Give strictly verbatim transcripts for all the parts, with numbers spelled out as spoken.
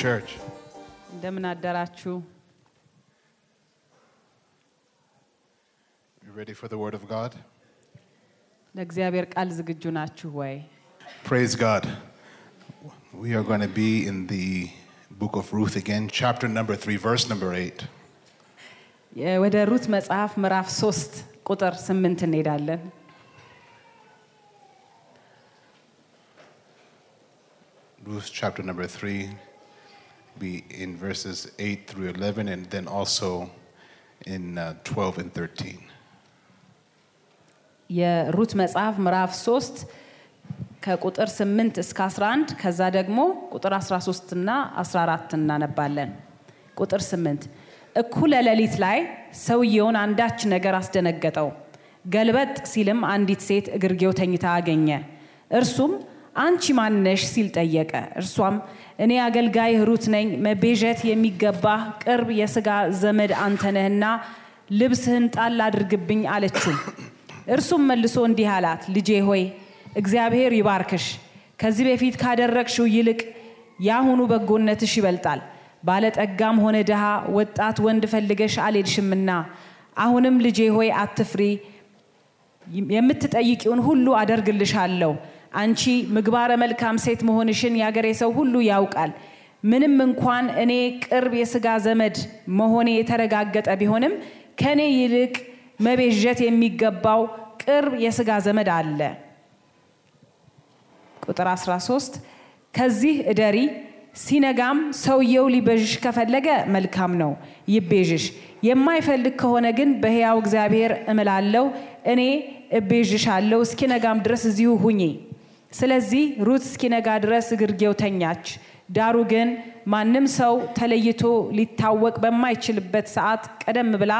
church. You ready for the word of God? Praise God. We are going to be in the book of Ruth again, chapter number three, verse number eight. Ruth chapter number three, be in verses eight through eleven, and then also in uh, twelve and thirteen. Yeah, Ruth Metzaf Marav Sost, Kakutar Cement Skasrand, Kazadegmo, Kutarasrasustana, Asraratan Nanabalen, Kutar Cement. A Kulalit Lai, so yon and Dutch Negaras Denegato, Galbet Silem and it said Gergiotenita Gene, Ursum. Anchi mannesh sil ጠየቀ እርሷም እኔ አገልጋይ ሩት ነኝ መቤዠት የሚገባ ቅርብ የሥጋ ዘመድ አንተ ነህና ልብስህን ጣል አድርግብኝ አለችው እርሱም መልሶ እንዲህ አላት ልጄ ሆይ እግዚአብሔር ይባርክሽ ከዚህ በፊት ካደረግሽው ይልቅ ያሁኑ በጎነትሽ ይበልጣል ባለጠጋም ሆነ ደሃ ወጣት ወንድ ፈልገሽ አልሄድሽምና አሁንም ልጄ ሆይ አትፍሪ የምትጠይቂውን ሁሉ አደርግልሻለሁ አንቺ ምግባረ መልካም ሴት መሆንሽን ያገሬ ሰው ሁሉ ያውቃል ምንም እንኳን እኔ ቅርብ የሥጋ ዘመድ መሆኔ የተረጋገጠ ቢሆንም ከኔ ይልቅ መቤዠት የሚገባው ቅርብ የሥጋ ዘመድ አለ ቁጥር አስራ ሶስት ከዚህ እደሪ ሲነጋም ሰውየው ሊበዥሽ ከፈለገ መልካም ነው ይበዥሽ የማይፈልግ ከሆነ ግን በሕያው እግዚአብሔር እምላለሁ እኔ እበዥሻለሁ እስኪነጋም ድረስ እዚሁ ሁኚ ስለዚህ ሩት እስኪነጋ ድረስ ግርጌው ተኛች ዳሩ ግን ማንም ሰው ተለይቶ ሊታወቅ በማይችልበት ሰዓት ቀደም ብላ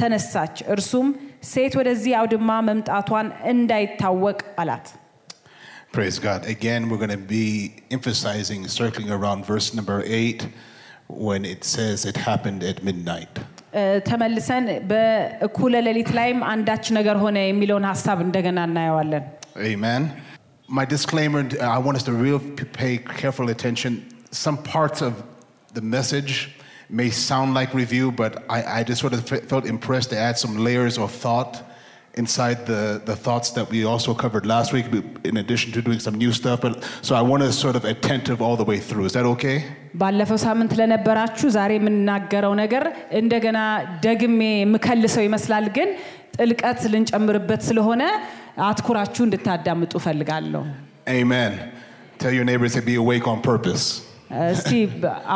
ተነሳች እርሱም ሴት ወደዚህ አውድማ መምጣቷን እንዳይታወቅ አላት Praise God. Again we're going to be emphasizing circling around verse number eight when it says it happened at midnight. ተመልሰን በእኩለ ሌሊት ላይም አንዳች ነገር ሆነ የሚለውን ሐሳብ እንደገና እናያለን. Amen. My disclaimer, I want us to really pay careful attention. Some parts of the message may sound like review, but I, I just sort of felt impressed to add some layers of thought inside the, the thoughts that we also covered last week, in addition to doing some new stuff. But so I want to sort of attentive all the way through. Is that okay? ባለፈው ሳምንት ለነበራችሁ ዛሬ የምናገረው ነገር እንደገና ደግሜ መከለሰው ይመስላል ግን ጥልቀት ልንጨምርበት ስለሆነ አትኩራችሁ እንድታዳምጡ ፈልጋለሁ። Amen. Tell your neighbors to be awake on purpose. እስቲ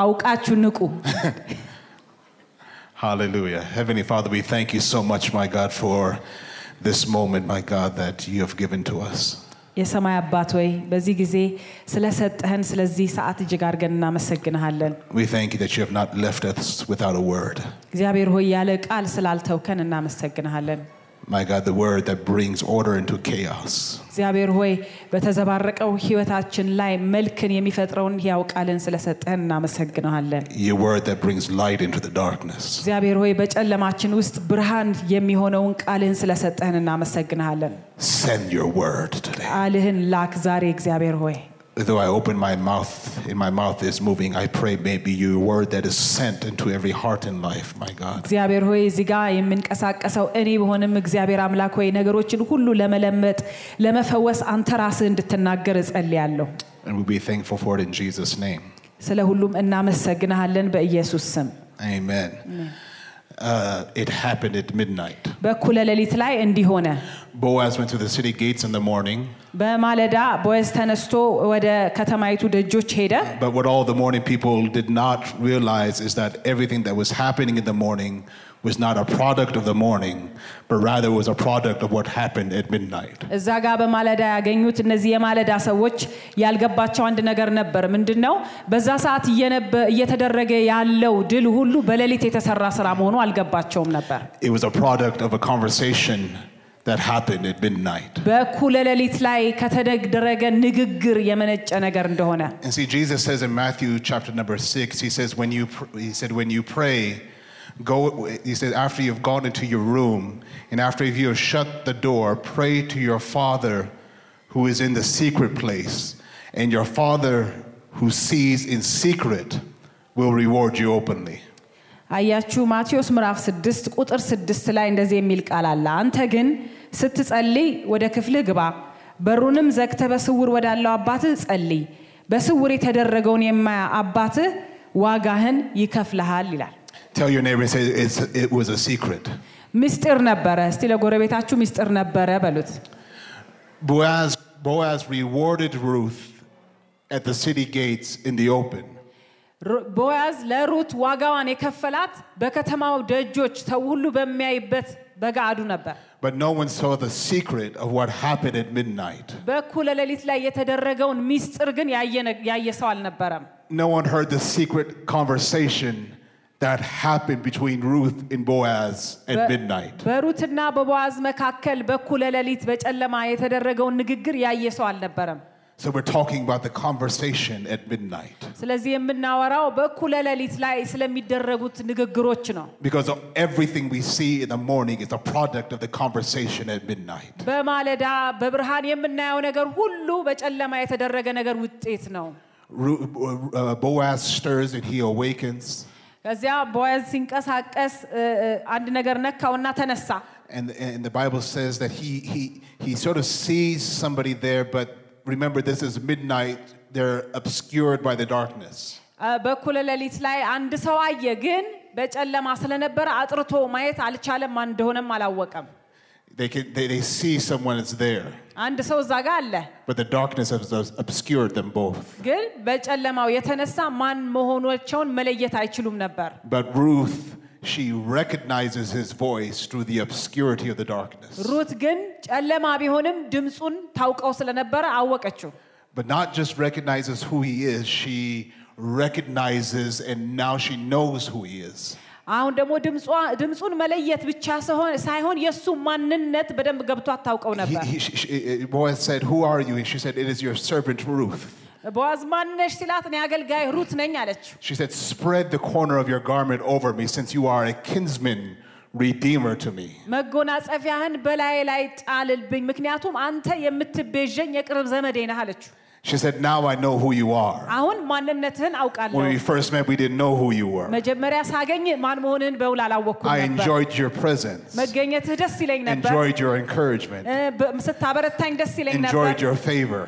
አውቃችሁ ንቁ። Hallelujah. Heavenly Father, we thank you so much, my God, for this moment, my God, that you have given to us. የሰማይ አባት ወይ በዚህ ጊዜ ስለሰጠህን ስለዚህ ሰዓት እጅግ አድርገን እናመሰግንሃለን። We thank you that you have not left us without a word. እግዚአብሔር ሆይ ያለ ቃል ስላልተውከን እናመሰግንሃለን። My God, the word that brings order into chaos. እግዚአብሔር ሆይ በተዘባረቀው ህይወታችን ላይ መልክን የሚፈጥረውን ያው ቃልን ስለሰጠህን እናመሰግንሃለን። Your word that brings light into the darkness. እግዚአብሔር ሆይ በጨለማችን ውስጥ ብርሃን የሚሆነውን ቃልን ስለሰጠህን እናመሰግንሃለን። Send your word today. ቃልህን ላክ ዛሬ እግዚአብሔር ሆይ Though I open my mouth, in my mouth is moving, I pray maybe your word that is sent into every heart and life, my God. እግዚአብሔር ሆይ ዚጋ የምንቀሳቀሰው እኔ ሆነም እግዚአብሔር አምላክ ሆይ ነገሮችን ሁሉ ለመለመጥ ለመፈወስ አንተ ራስህ እንድትናገር ጸልያለሁ. And we be thankful for it in Jesus' name. ስለ ሁሉም እናመሰግናለን በኢየሱስ ስም. Amen. Uh, it happened at midnight. በኩለ ሌሊት ላይ እንዲህ ሆነ. Boaz went to the city gates in the morning. በማለዳ ቦአዝ ተነስቶ ወደ ከተማይቱ ደጆች ሄደ. But what all the morning people did not realize is that everything that was happening in the morning was not a product of the morning, but rather was a product of what happened at midnight. እዛጋ በማለዳ ያገኙት እነዚህ የማለዳ ሰዎች ያልገባቸው አንድ ነገር ነበር ምንድነው? በዛ ሰዓት እየተደረገ ያለው ድል ሁሉ በሌሊት የተሰራ ስራ መሆኑ አልገባቸውም ነበር. It was a product of a conversation that happened at midnight. በኩለሌሊት ላይ ከተደረገ ንግግር የመነጨ ነገር እንደሆነ. And see Jesus says in Matthew chapter number six, he says when you he said when you pray go he said after you've gone into your room and after you have shut the door pray to your Father who is in the secret place and your Father who sees in secret will reward you openly. አያችሁ ማቴዎስ ምዕራፍ ስድስት ቁጥር ስድስት ላይ እንደዚህ የሚል ቃል አለ አንተ ግን ስትጸልይ ወደ ክፍልህ ግባ በሩንም ዘግተህ በስውር ወዳለው አባትህ ጸልይ በስውር የተደረገውን የማያ አባትህ ዋጋህን ይከፍልሃል ይላል Tell your neighbor say it's, it was a secret. ምስጢር ነበረ እስቲ ለጎረቤታችሁ ምስጢር ነበረ በሉት Boaz Boaz rewarded Ruth at the city gates in the open. ቦያዝ ለሩት ዋጋዋን የከፈላት በከተማው ደጆች ሰው ሁሉ በሚያይበት በጋዱ ነበር But no one saw the secret of what happened at midnight. በኩለ ለሊት ላይ የተደረገውን ሚስጥር ግን ያየ ሰው አልነበረም No one heard the secret conversation that happened between Ruth and Boaz at midnight. በሩትና በቦያዝ መካከል በኩለ ለሊት በጨለማ የተደረገውን ንግግር ያየ ሰው አልነበረም So we're talking about the conversation at midnight. ስለዚህ የምናወራው በኩለ ለሊት ላይ ስለሚደረጉት ንግግሮች ነው. Because everything we see in the morning is a product of the conversation at midnight. በማለዳ በብርሃን የምናየው ነገር ሁሉ በጨለማ የተደረገ ነገር ውጤት ነው. Boaz stirs and he awakens. ከዚያ ቦያዝ ሲንቀሳቀስ አንድ ነገር ነካውና ተነሳ. And and the Bible says that he he he sort of sees somebody there but Remember this is midnight they're obscured by the darkness. በኩለ ለሊት ላይ አንድ ሰው አየ ግን በጨለማ ስለነበረ አጥርቶ ማየት አልቻለም እንደሆነም አላወቀም They can, they, they see someone is there. አንድ ሰው እዛ ጋር አለ But the darkness has obscured them both. ግን በጨለማው የተነሳ ማን መሆናቸውን መለየት አይችሉም ነበር But Ruth She recognizes his voice through the obscurity of the darkness. ሩት ግን ጨለማ ቢሆንም ድምጹን ታውቀው ስለነበረ አወቀችው. But not just recognizes who he is, she recognizes and now she knows who he is. አሁን ደግሞ ድምጹን መለየት ብቻ ሳይሆን የሱ ማንነት በደንብ ገብቷት ታውቀው ነበር. Boaz said, "Who are you?" And she said, "It is your servant Ruth." ቦያዝ ማነሽ ሲላት እኔ አገልጋይ ሩት ነኝ አለችው She said spread the corner of your garment over me since you are a kinsman redeemer to me መጎናጸፊያህን በላይ ላይ ጣልልኝ ምክንያቱም አንተ የምትቤዠኝ የቅርብ ዘመዴ ነህ አለችው She said now I know who you are አሁን ማንነትህን አውቃለሁ When we first met we didn't know who you were መጀመሪያ ሳገኝ ማን መሆንህን በውል አላወቅኩም ነበር I enjoyed your presence መገኘትህ ደስ ይለኝ ነበር Enjoyed your encouragement ስታበረታኝ ደስ ይለኝ ነበር Enjoyed your favor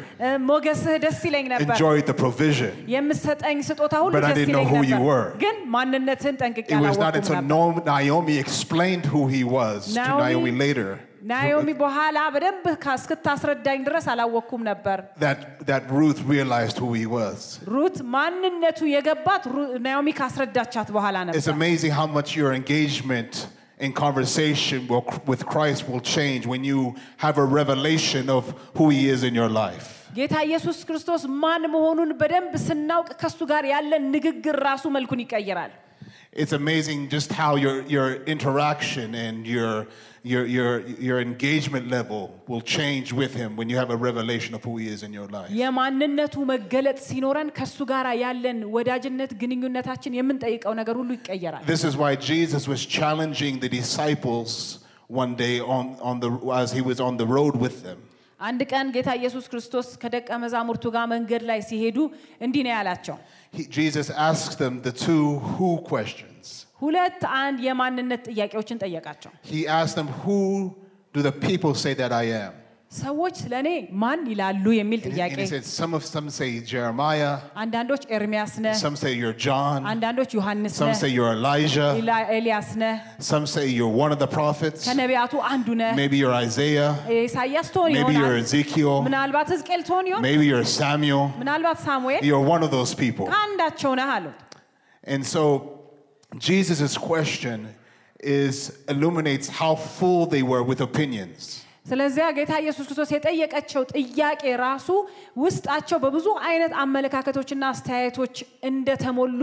ሞገስህ ደስ ይለኝ ነበር Enjoyed the provision የምትሰጠኝ ስጦታ ሁሉ ደስ ይለኝ ነበር ግን ማንነትህን ጠንቅቄ አላወቅኩም ነበር It was not until Naomi explained who he was to Naomi later ናኦሚ በኋላ በደንብ ካስከታስረዳኝ ድረስ አላወቅኩም ነበር That that Ruth realized who he was ሩት ማንነቱ የገባት ናኦሚ ካስረዳቻት በኋላ ነበር It's amazing how much your engagement in conversation with Christ will change when you have a revelation of who he is in your life ጌታ ኢየሱስ ክርስቶስ ማን መሆኑን በደንብ ስናውቅ ከሱ ጋር ያለን ንግግር ራሱ መልኩን ይቀየራል It's amazing just how your your interaction and your your your your engagement level will change with him when you have a revelation of who he is in your life. የማንነቱ መገለጥ ሲኖረን ከሱ ጋር ያለን ወዳጅነት ግንኙነታችን የምንጠይቀው ነገር ሁሉ ይቀየራል. This is why Jesus was challenging the disciples one day on on the as he was on the road with them. አንድ ቀን ጌታ ኢየሱስ ክርስቶስ ከደቀ መዛሙርቱ ጋር መንገድ ላይ ሲሄዱ እንዲህ ነው ያላቸው Jesus asked them the two who questions ሁለት አንድ የማንነት ጥያቄዎችን ጠየቃቸው He asked them who do the people say that I am ሰዎች ስለኔ ማን ይላሉ የሚል ጥያቄ He said some of some say Jeremiah አንዳንዶች ኤርሚያስ ነህ Some say you're John አንዳንዶች ዮሐንስ ነህ Some say you're Elijah ኤልያስ ነህ Some say you're one of the prophets ከነቢያቱ አንዱ ነህ Maybe you're Isaiah ኢሳይያስ ትሆን ይሆናል Maybe you're Ezekiel ምናልባት ሕዝቅኤል ትሆን ይሆናል Maybe you're Samuel ምናልባት ሳሙኤል You're one of those people አንዳቸው ነህ አሉት And so Jesus's question is illuminates how full they were with opinions ስለዚህ ጌታ ኢየሱስ ክርስቶስ የጠየቀቸው ጥያቄ ራሱ ውስጣቸው በብዙ አይነት አመለካከቶችና አስተያየቶች እንደተሞሉ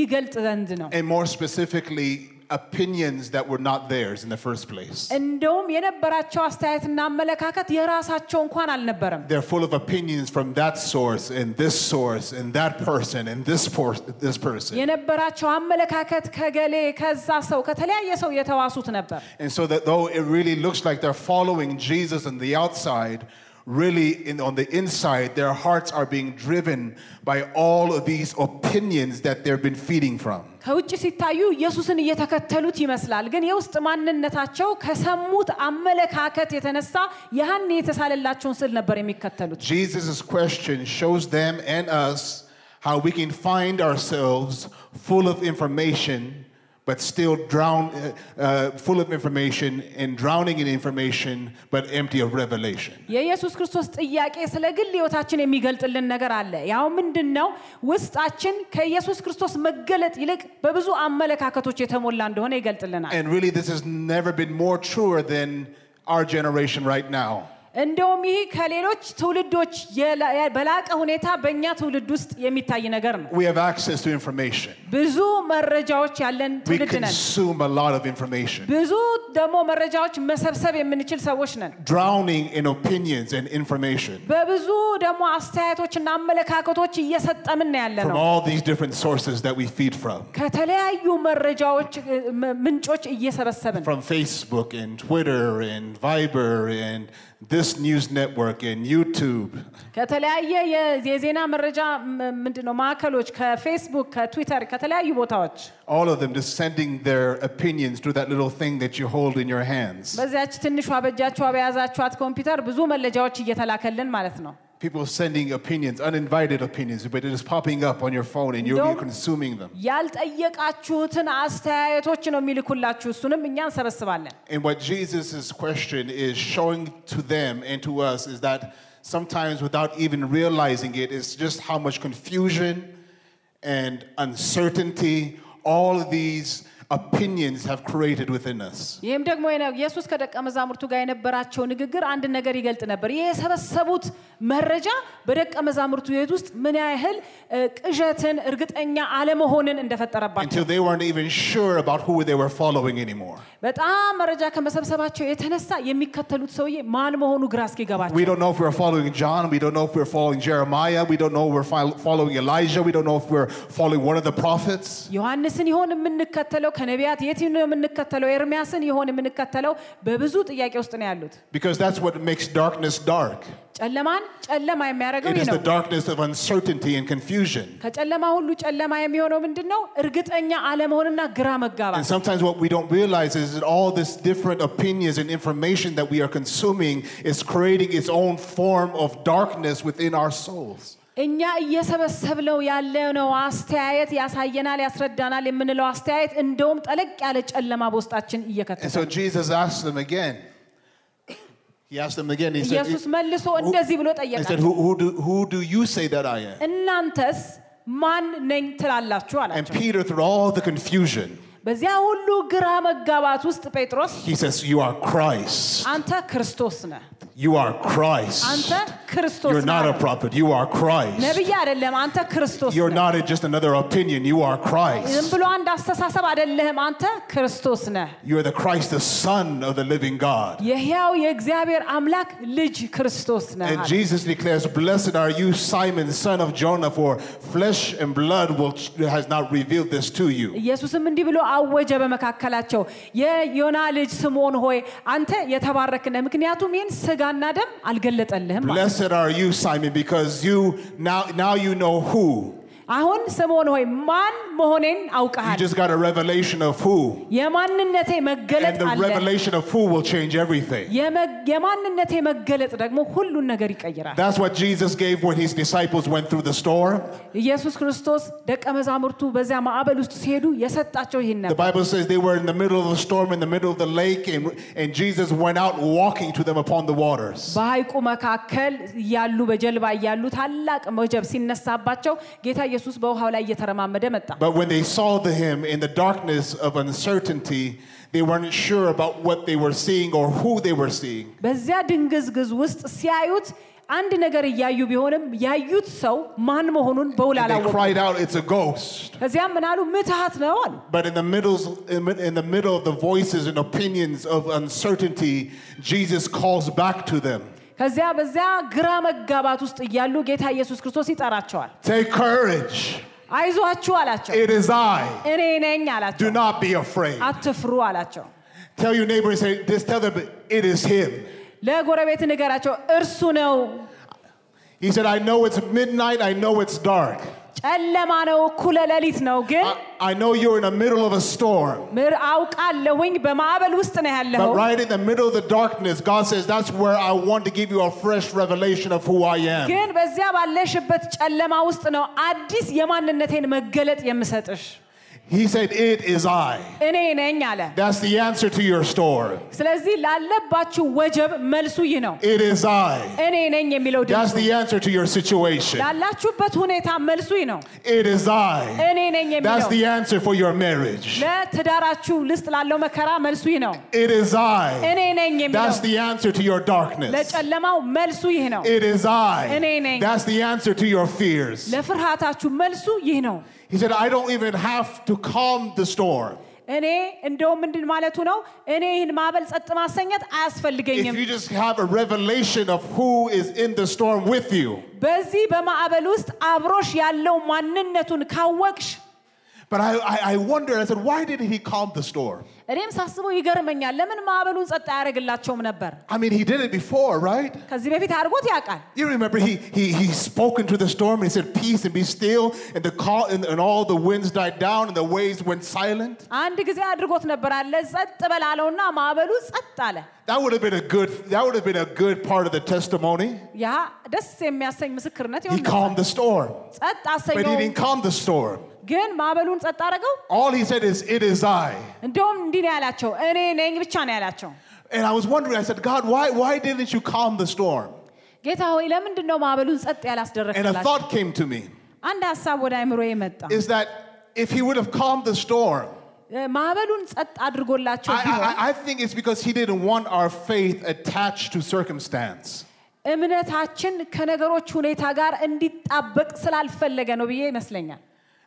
ይገልጽ ዘንድ ነው And more specifically opinions that were not theirs in the first place እንደውም የነበራቸው አስተያየትና አመለካከት የራሳቸው እንኳን አልነበረም They're full of opinions from that source and this source and that person and this this person የነበራቸው አመለካከት ከገሌ ከዛ ሰው ከተለያየ ሰው የተዋሱት ነበር And so that though it really looks like they're following Jesus on the outside really in, on the inside, their hearts are being driven by all of these opinions that they've been feeding from. ከውጭ ሲታዩ ኢየሱስን እየተከተሉት ይመስላል ግን የውስጥ ማንነታቸው ከሰሙት አመለካከት የተነሳ ያህን የተሳለላቸውን ስል ነበር የሚከተሉት Jesus' question shows them and us how we can find ourselves full of information but still drown uh, full of information and drowning in information but empty of revelation. የኢየሱስ ክርስቶስ ጥያቄ ስለ ግል ህይወታችን የሚገልጥልን ነገር አለ ያው ምንድነው ውስጣችን ከኢየሱስ ክርስቶስ መገለጥ ይልቅ በብዙ አመለካከቶች የተሞላ እንደሆነ ይገልጥልናል. And really this has never been more truer than our generation right now. እንደውም ይሄ ከሌሎች ትውልዶች በላቀ ሁኔታ በእኛ ትውልድ ውስጥ የሚታይ ነገር ነው. We have access to information. ብዙ መረጃዎች ያለን ትውልድ ነን. We consume a lot of information. ብዙ ደግሞ መረጃዎች መሰብሰብ የምንችል ሰዎች ነን. Drowning in opinions and information. በብዙ ደግሞ አስተያየቶችና አመለካከቶች እየሰጠምን ያለነው. From all these different sources that we feed from. ከተለያዩ መረጃዎች ምንጮች እየሰበሰብን. From Facebook and Twitter and Viber and this news network and YouTube. ከተለያየ የዜና መረጃ ምንድነው ማከሎች ከፌስቡክ ከትዊተር ከተለያዩ ቦታዎች all of them just sending their opinions through that little thing that you hold in your hands. በዛች ትንሿ በጃችሁ በያዛችሁት ኮምፒውተር ብዙ መረጃዎች እየተላከልን ማለት ነው. People sending opinions, uninvited opinions, but it is popping up on your phone and you're consuming them. ያልጠየቃችሁትን አስተያየቶች ነው የሚልኩላችሁ እሱንም እኛን ሰበስባለን. And what Jesus's question is showing to them and to us is that sometimes without even realizing it is just how much confusion and uncertainty all of these opinions have created within us. ይሄም ደግሞ ኢየሱስ ከደቀ መዛሙርቱ ጋር የነበራቸው ንግግር አንድ ነገር ይገልጥ ነበር የሰበሰቡት መረጃ በደቀ መዛሙርቱ ህይወት ውስጥ ምን ያህል ቅዠትን እርግጠኛ አለመሆንን እንደፈጠረባቸው they weren't even sure about who they were following anymore. በጣም መረጃ ከመሰብሰባቸው የተነሳ የሚከተሉት ሰውዬ ማን መሆኑ ግራ እስኪገባቸው We don't know if we're following John, we don't know if we're following Jeremiah, we don't know if we're following Elijah, we don't know if we're following one of the prophets. ዮሐንስን ይሆን የምንከተለው ከነቢያት የትኛው ነው የምንከተለው ኤርሚያስን ይሆን የምንከተለው በብዙ ጥያቄ ውስጥ ነው ያሉት because that's what makes darkness dark ጨለማን ጨለማ የሚያደርገው ይሄ ነው it is the darkness of uncertainty and confusion ከጨለማ ሁሉ ጨለማ የሚሆነው ምንድነው እርግጠኛ አለመሆንና ግራ መጋባት and sometimes what we don't realize is that all this different opinions and information that we are consuming is creating its own form of darkness within our souls እኛ እየሰበሰብለው ያለነው አስተያየት ያሳየናል ያስረዳናል የምንለው አስተያየት እንደውም ጠለቅ ያለ ጨለማ በውስጣችን እየከተተ ነው. So Jesus asked them again. He asked them again. He said ኢየሱስ መልሶ እንደዚህ ብሎ ጠየቃቸው. He said who do who do you say that I am? እናንተስ ማን ነኝ ትላላችሁ አላቸው. And Peter through all the confusion በዚያ ሁሉ ግራ መጋባት ውስጥ ጴጥሮስ He says you are Christ. አንተ ክርስቶስ ነህ. You are Christ. You're not a prophet. You are Christ. ነብይ አይደለም አንተ ክርስቶስ ነህ. You're not just another opinion. You are Christ. ዝም ብሎ አንድ አስተሳሰብ አይደለም አንተ ክርስቶስ ነህ. You are the Christ, the Son of the living God. የሕያው የእግዚአብሔር አምላክ ልጅ ክርስቶስ ነህ. And Jesus declares, "Blessed are you, Simon, son of Jonah, for flesh and blood will has not revealed this to you." ኢየሱስም እንዲህ ብሎ አወጀ በመካከላቸው የዮና ልጅ ስምዖን ሆይ አንተ የተባረክ ነህ ምክንያቱም ይህን ስጋና ደም አልገለጠልህም Blessed are you Simon because you now now you know who አሁን ስምዖን ሆይ ማን መሆኔን አውቀሃል You just got a revelation of who የማንነቴ መገለጥ አለ And the revelation of who will change everything የማንነቴ መገለጥ ደግሞ ሁሉን ነገር ይቀይራል That's what Jesus gave when his disciples went through the storm ኢየሱስ ክርስቶስ ደቀ መዛሙርቱ በዚያ ማዕበል ውስጥ ሲሄዱ የሰጣቸው ይሄን ነበር The Bible says they were in the middle of the storm in the middle of the lake and, and Jesus went out walking to them upon the waters በሐይቁ መካከል ያሉ በጀልባ ያሉ ታላቅ መጀብ ሲነሳባቸው ጌታ ኢየሱስ በውሃው ላይ እየተረማመደ መጣ But when they saw the him in the darkness of uncertainty they weren't sure about what they were seeing or who they were seeing በዚያ ድንግዝግዝ ውስጥ ሲያዩት አንድ ነገር ያዩ ቢሆንም ያዩት ሰው ማን መሆኑን በውል አላወቁም They cried out it's a ghost ከዚያም ምናሉ ምትሃት ነው አሉ But in the middle in the middle of the voices and opinions of uncertainty Jesus calls back to them ከዚያ በዚያ ግራ መጋባት ውስጥ ያሉ ጌታ ኢየሱስ ክርስቶስ ይጠራቸዋል Take courage አይዟችሁ አላቸው It is I እኔ ነኝ አላቸው Do not be afraid አትፍሩ አላቸው Tell your neighbor and say just tell them it is him He said, I know it's midnight, I know it's dark. I, I know you're in the middle of a storm. But right in the middle of the darkness, God says, that's where I want to give you a fresh revelation of who I am. He said, it is I. That's the answer to your storm. It is I. That's the answer to your situation. It is I. That's the answer for your marriage. It is I. That's the answer to your darkness. It is I. That's the answer to your fears. He said, I don't even have to calm the storm. If you just have a revelation of who is in the storm with you. But I, I, I wonder, I said, why didn't he calm the storm? I mean, he did it before, right? You remember he he he spoke into the storm and he said, peace and be still, and the call and, and all the winds died down and the waves went silent. That would have been a good that would have been a good part of the testimony. Yeah. He calmed the storm. But he didn't calm the storm. All he said is, it is I. And I was wondering, I said, God, why, why didn't you calm the storm? And a thought came to me. Is that if he would have calmed the storm, I, I, I think it's because he didn't want our faith attached to circumstance.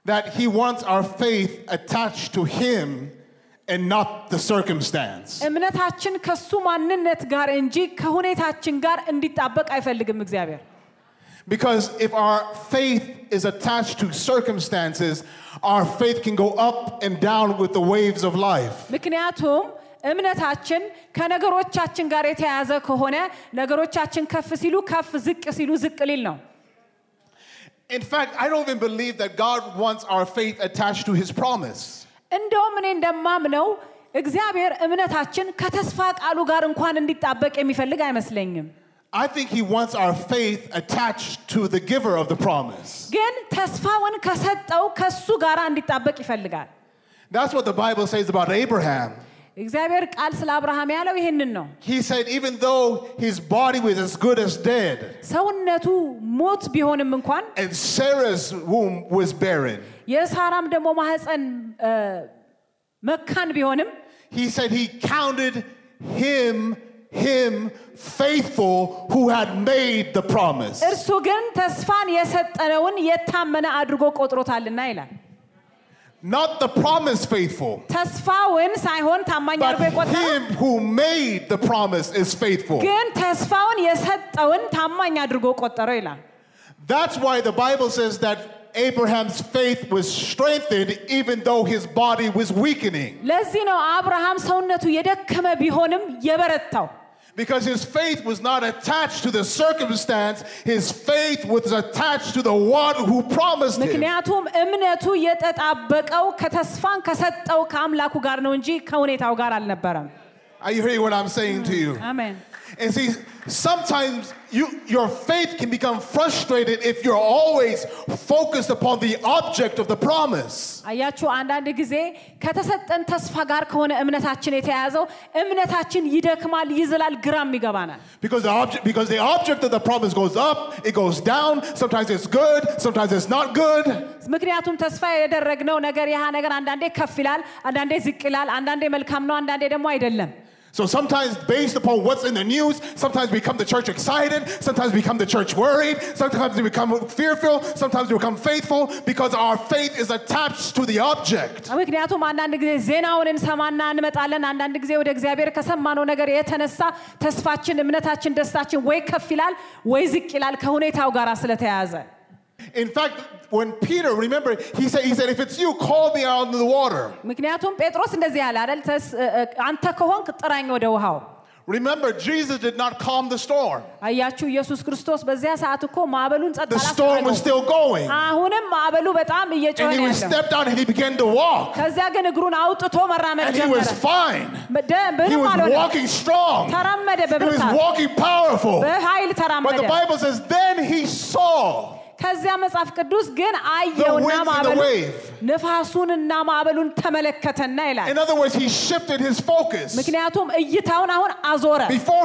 That he wants our faith attached to him and not the circumstance. Because if our faith is attached to circumstances, our faith can go up and down with the waves of life. እምነታችን ከነገሮቻችን ጋር የተያዘ ከሆነ ነገሮቻችን ከፍ ሲሉ ከፍ ዝቅ ሲሉ ዝቅ ሊል ነው. In fact, I don't even believe that God wants our faith attached to his promise. እንደውም እኔ እንደማምነው እግዚአብሔር እምነታችን ከተስፋ ቃሉ ጋር እንኳን እንዲጣበቅ የሚፈልግ አይመስለኝም. I think he wants our faith attached to the giver of the promise. ግን ተስፋውን ከሰጠው ከሱ ጋር እንዲጣበቅ ይፈልጋል. That's what the Bible says about Abraham. He said, even though his body was as good as dead, and Sarah's womb was barren, he said he counted him, him faithful who had made the promise. Not the promise faithful, but him who made the promise is faithful. That's why the Bible says that Abraham's faith was strengthened even though his body was weakening. Because his faith was not attached to the circumstance, his faith was attached to the one who promised him. Are you hearing what I'm saying to you? Amen. And see, sometimes you, your faith can become frustrated if you're always focused upon the object of the promise. Because the object, because the object of the promise goes up, it goes down, sometimes it's good, sometimes it's not good. So sometimes based upon what's in the news, sometimes we become the church excited, sometimes we become the church worried, sometimes we become fearful, sometimes we become faithful, because our faith is attached to the object. In fact, when Peter, remember, he said, he said, if it's you, call me out into the water. Remember, Jesus did not calm the storm. The storm was still going. And he stepped out and he began to walk. And he was fine. He was walking strong. He was walking powerful. But the Bible says, then he saw the wind and the wave. In other words, he shifted his focus. Before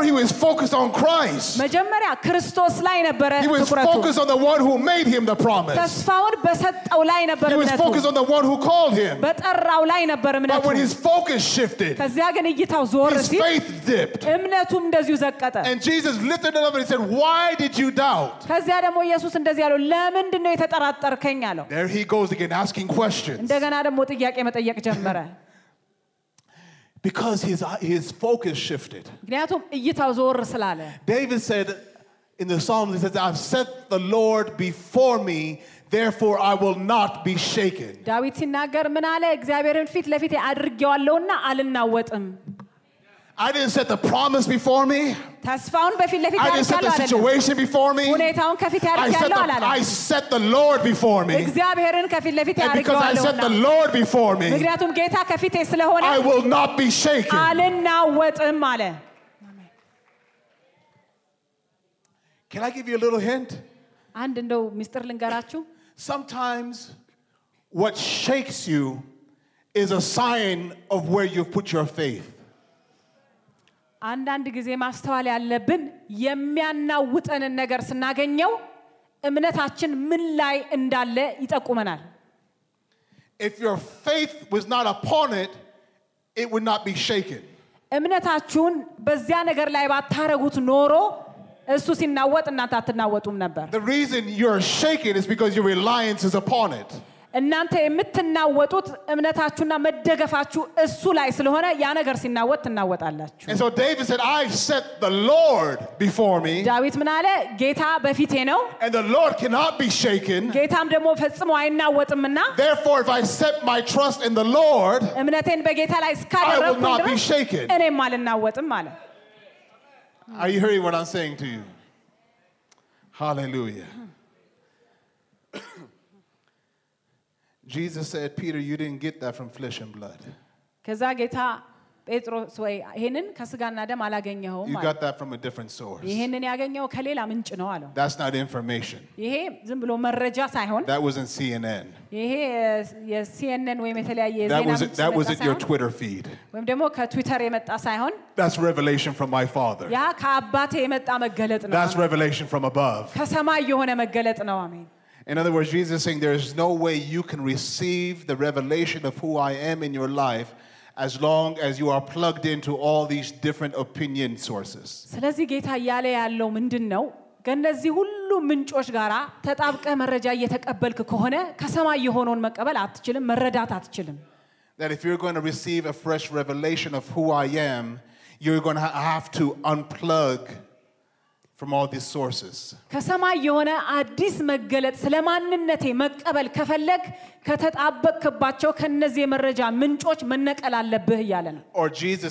he was focused on Christ. He was focused on the one who made him the promise. He was focused on the one who called him. But when his focus shifted, his faith dipped. And Jesus lifted it up and said, "Why did you doubt?" There he goes again, asking questions. Because his, his focus shifted. David said in the Psalms, he says, "I've set the Lord before me, therefore I will not be shaken." I didn't set the promise before me. I didn't set the situation before me. I set the, I set the Lord before me. And because I set the Lord before me, I will not be shaken. Can I give you a little hint? Sometimes what shakes you is a sign of where you've put your faith. አንዳንድ ጊዜ ማስተዋል ያለብን የሚያናውጠን ነገር ስናገኘው እምነታችን ምን ላይ እንዳለ ይጠቁመናል። If your faith was not upon it, it would not be shaken. እምነታችሁን በዚያ ነገር ላይ ባታረጉት ኖሮ እሱ ሲናወጥ እናንተ አትናወጡም ነበር። The reason you're shaken is because your reliance is upon it. እናንተ የምትናወጡት እምነታችሁና መደገፋችሁ እሱ ላይ ስለሆነ ያ ነገር ሲናወጥ እናወጣላችሁ። And so David said, "I've set the Lord before me." ዳዊት ምን አለ? ጌታ በፊቴ ነው። And the Lord cannot be shaken. ጌታም ደግሞ ፈጽሞ አይናወጥምና Therefore if I set my trust in the Lord, እምነቴን በጌታ ላይ ስካደረኩኝ እኔም አልናወጥም ማለት ነው። Are you hearing what I'm saying to you? Hallelujah. Jesus said, "Peter, you didn't get that from flesh and blood. You got that from a different source. That's not information. That wasn't C N N. That wasn't, that wasn't your Twitter feed. That's revelation from my Father. That's revelation from above." In other words, Jesus is saying there is no way you can receive the revelation of who I am in your life as long as you are plugged into all these different opinion sources. That if you're going to receive a fresh revelation of who I am, you're going to have to unplug from all these sources. Or Jesus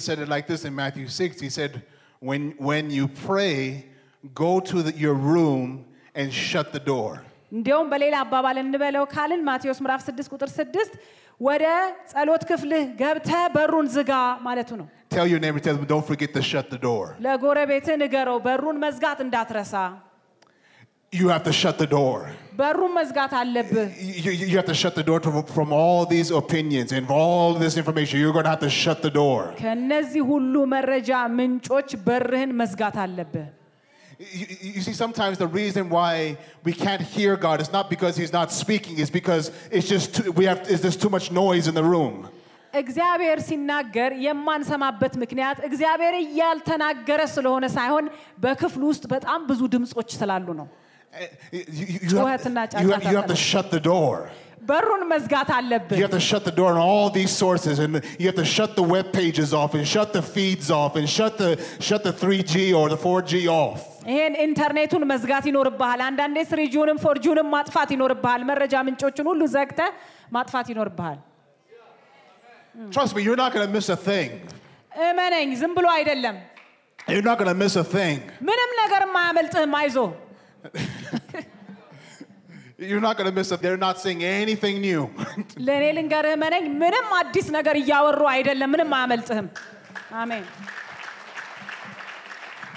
said it like this in Matthew six. He said, when, when you pray, go to the, your room and shut the door. Tell your neighbor, tell them, don't forget to shut the door. You have to shut the door. You, you have to shut the door to, from all these opinions and all this information. You're going to have to shut the door. You, you see, sometimes the reason why we can't hear God is not because He's not speaking. It's because it's just too, we have. Is there's too much noise in the room? እግዚአብሔር ሲናገር የማንሰማበት ምክንያት እግዚአብሔር ያልተናገረ ስለሆነ ሳይሆን በክፍሉ ውስጥ በጣም ብዙ ድምጾች ስላሉ ነው። You have to shut the door. በሩን መዝጋት አለብን. You have to shut the door on all these sources, and you have to shut the web pages off, and shut the feeds off, and shut the shut the three G or the four G off. ይሄን ኢንተርኔቱን መዝጋት ይኖርብሃል። አንዳንዴ ስሪጁንም ፎርጁንም ማጥፋት ይኖርብሃል። መረጃ ምንጮቹን ሁሉ ዘግተህ ማጥፋት ይኖርብሃል። Trust me, you're not going to miss a thing. You're not going to miss a thing. You're not going to miss it. They're not saying anything new. Amen.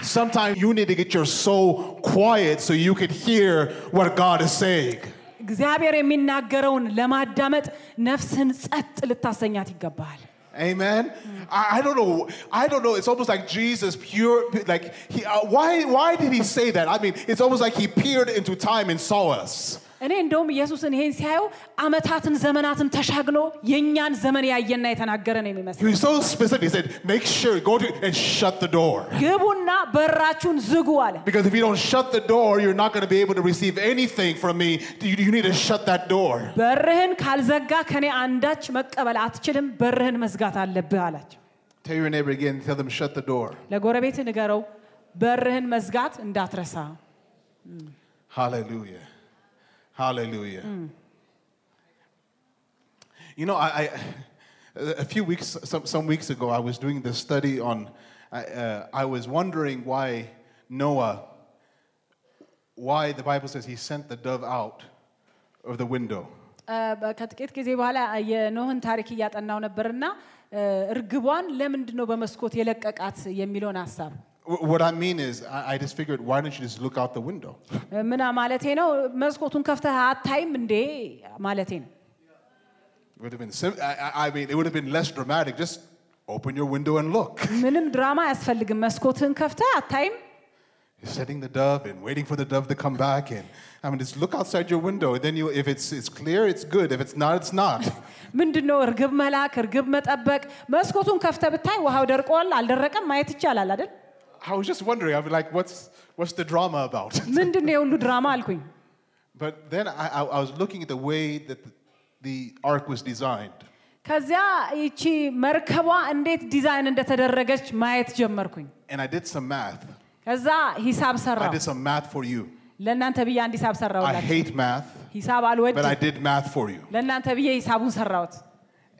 Sometimes you need to get your soul quiet so you can hear what God is saying. Amen. Mm. I, I don't know. I don't know. It's almost like Jesus pure, like he, uh, why, why did he say that? I mean, it's almost like he peered into time and saw us. He was so specific. He said, make sure, go to and shut the door. Because if you don't shut the door, you're not going to be able to receive anything from me. You, you need to shut that door. Tell your neighbor again, tell them, shut the door. Mm. Hallelujah. Hallelujah. Mm. You know, I, I a few weeks, some, some weeks ago, I was doing this study on, uh, I was wondering why Noah, why the Bible says he sent the dove out of the window. What I mean is, I just figured, why don't you just look out the window? It would have been sim- I, I mean, it would have been less dramatic. Just open your window and look. You're setting the dove and waiting for the dove to come back. And I mean, just look outside your window. And then you, if it's it's clear, it's good. If it's not, it's not. I was just wondering, I was like, what's what's the drama about? But then I, I, I was looking at the way that the, the ark was designed. And I did some math. I did some math for you. I hate math, but I did math for you.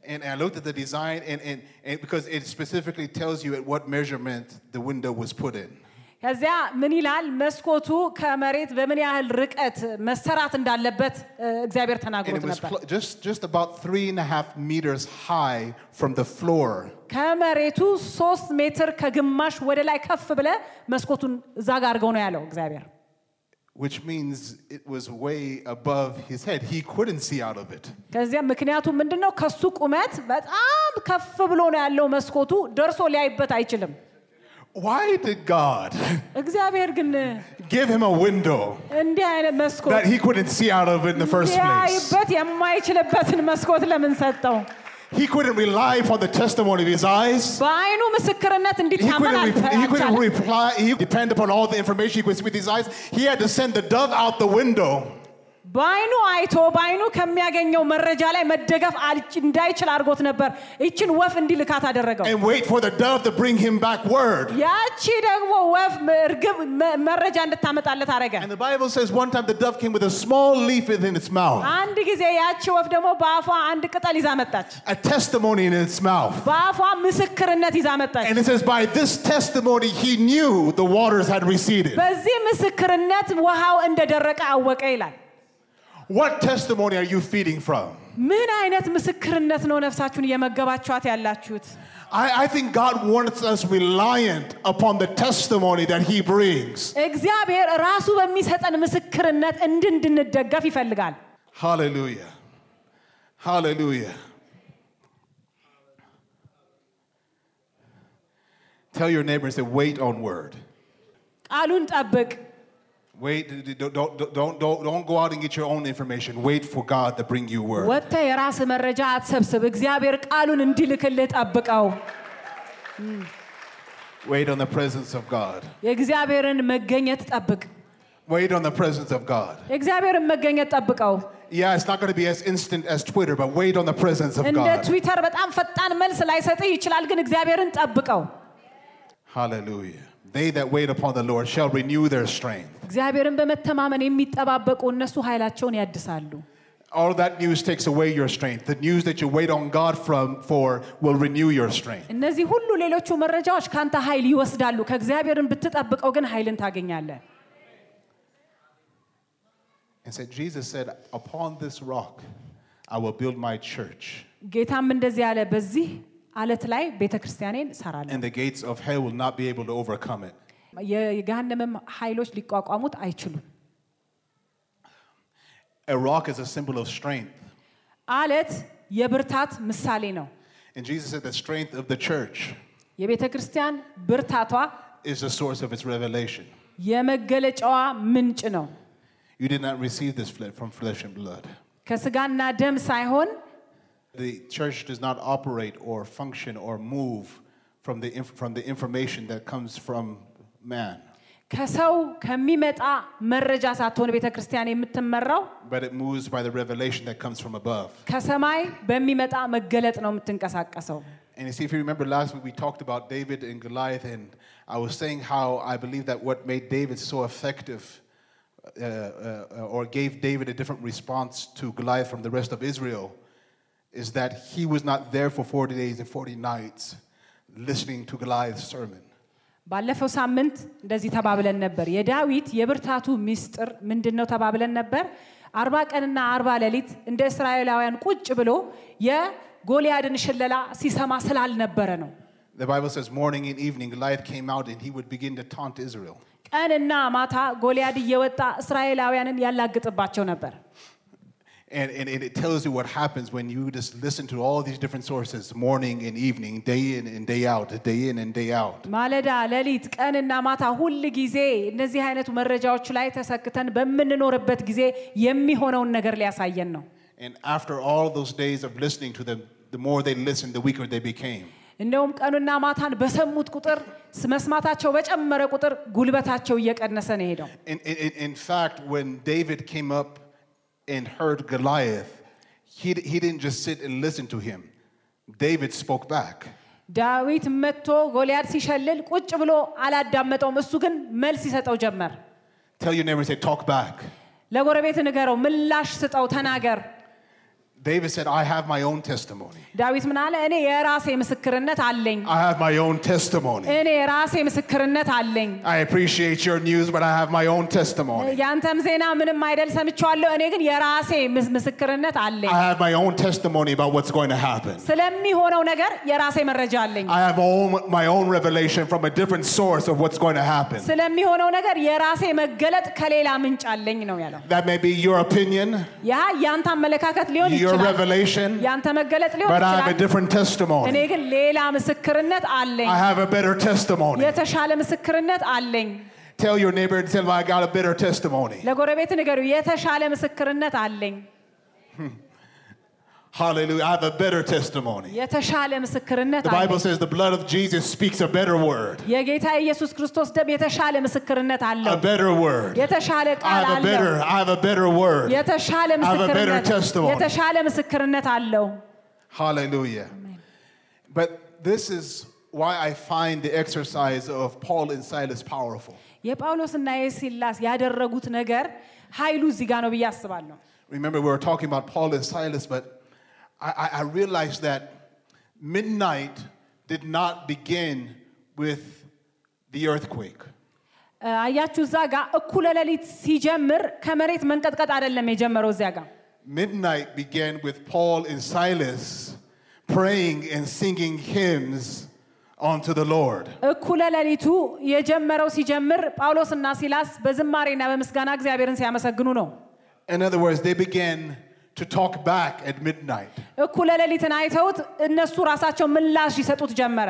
And I looked at the design, and, and, and because it specifically tells you at what measurement the window was put in. And it was cl- just, just about three and a half meters high from the floor. Which means it was way above his head. He couldn't see out of it. Why did God give him a window that he couldn't see out of in the first place? He couldn't rely upon the testimony of his eyes. He couldn't, re- he couldn't reply. He depend upon all the information he could see with his eyes. He had to send the dove out the window. And wait for the dove to bring him back word. And the Bible says one time the dove came with a small leaf within its mouth. A testimony in its mouth. And it says by this testimony he knew the waters had receded. What testimony are you feeding from? I, I think God wants us reliant upon the testimony that he brings. Hallelujah. Hallelujah. Tell your neighbor and say, wait on word. Wait, don't, don't, don't, don't go out and get your own information. Wait for God to bring you word. Wait on the presence of God. Wait on the presence of God. Yeah, it's not going to be as instant as Twitter, but wait on the presence of God. Hallelujah. They that wait upon the Lord shall renew their strength. all of that news takes away your strength. The news that you wait on God from for will renew your strength. እነዚህ ሁሉ ሌሎቹ መረጃዎች ካንተ ኃይል ይወስዳሉ ከእግዚአብሔርን ብትጠብቀው ግን ኃይልን ታገኛለህ. And said so Jesus said, upon this rock I will build my church. ጌታም እንደዚህ አለ በዚህ አለት ላይ ቤተክርስቲያኔን እሰራለሁ. And the gates of hell will not be able to overcome it. የገሃነምም ኃይሎች ሊቋቋሙት አይችሉም. A rock is a symbol of strength. አለት የብርታት ምሳሌ ነው. And Jesus said the strength of the church. የቤተክርስቲያን ብርታቷ is the source of its revelation. የመገለጫዋ ምንጭ ነው. You did not receive this from flesh and blood. ከስጋና ደም ሳይሆን the church does not operate or function or move from the from the information that comes from man. ከሰው ከሚመጣ መረጃ ሳትሆን ቤተክርስቲያን የምትመራው ከሰማይ በሚመጣ መገለጥ ነው የምትንቀሳቀሰው። And if you remember last week we talked about David and Goliath, and I was saying how I believe that what made David so effective uh, uh, or gave David a different response to Goliath from the rest of Israel is that he was not there for forty days and forty nights listening to Goliath's sermon. ባለፈው ሳምንት እንደዚህ ተባብለን ነበር የዳዊት የብርታቱ ሚስጥር ምንድነው ተባብለን ነበር አርባ ቀንና አርባ ሌሊት እንደ እስራኤላውያን ቁጭ ብሎ የጎልያድን ሽለላ ሲሰማ ስላልነበረ ነው። The Bible says morning and evening Goliath came out and he would begin to taunt Israel. ቀንና ማታ ጎልያድ እየወጣ እስራኤላውያንን ያላግጥባቸው ነበር። And, and it tells you what happens when you just listen to all these different sources morning and evening, day in and day out, day in and day out. ማለዳ ለሊት ቀንና ማታ ሁሉ ጊዜ እነዚህ አይነት መረጃዎች ላይ ተሰክተን በመንኖርበት ጊዜ የሚሆነውን ነገር ሊያሳየን ነው። And after all those days of listening to them, the more they listened, the weaker they became. እንደውም ቀኑና ማታን በሰሙት ቁጥር መስማታቸው በጨመረ ቁጥር ጉልበታቸው እየቀነሰ ነው ሄደው። In fact, when David came up and heard Goliath, he he didn't just sit and listen to him. David spoke back. ዳዊት መጥቶ ጎልያድ ሲሸልል ቁጭ ብሎ አላዳመጠውም እሱ ግን መልስ ይሰጠው ጀመር። Tell your neighbor say talk back. ለጎረቤት ንገረው ምላሽ ስጠው ተናገር። David said I have my own testimony. ዳዊት ምን አለ እኔ የራሴ ምስክርነት አለኝ። I have my own testimony. እኔ የራሴ ምስክርነት አለኝ። I appreciate your news but I have my own testimony. ያንተም ዜና ምንም አይደል ሰምቻለሁ እኔ ግን የራሴ ምስክርነት አለኝ። I have my own testimony about what's going to happen. ስለሚሆነው ነገር የራሴ መረጃ አለኝ። I have my own revelation from a different source of what's going to happen. ስለሚሆነው ነገር የራሴ መገለጥ ከሌላ ምንጭ አለኝ ነው ያለው። That may be your opinion. ያ ያንተ አመለካከት ሊሆን ይችላል revelation but I have a different testimony. እኔ ግን ሌላ ምስክርነት አለኝ። I have a better testimony. የተሻለ ምስክርነት አለኝ። Tell your neighbor and tell I got a better testimony. ለጎረቤት ንገሪው የተሻለ ምስክርነት አለኝ። Hallelujah, I have a better testimony. የተሻለ ምስክርነት አለኝ. The Bible says the blood of Jesus speaks a better word. የጌታ ኢየሱስ ክርስቶስ ደም የተሻለ ምስክርነት አለው። A better word. የተሻለ ቃል አለው። I have a better I have a better word. የተሻለ ምስክርነት አለው። የተሻለ ምስክርነት አለው። Hallelujah. Amen. But this is why I find the exercise of Paul and Silas powerful. የጳውሎስና የሲላስ ያደረጉት ነገር ኃይሉ እዚህ ጋር ነው ብዬ አስባለሁ። Remember we were talking about Paul and Silas but I, I realized that midnight did not begin with the earthquake. አያችሁ ዛጋ እኩለ ሌሊት ሲጀምር ከመሬት መንቀጥቀጥ አይደለም የጀመረው ዛጋ። Midnight began with Paul and Silas praying and singing hymns unto the Lord. እኩለ ሌሊቱ የጀመረው ሲጀምር ጳውሎስና ሲላስ በዝማሬና በምስጋና እግዚአብሔርን ሲያመሰግኑ ነው። In other words, they began to talk back at midnight. እኩለ ሌሊትን አይተውት እነሱ ራሳቸው ምላሽ ይሰጡት ጀመረ።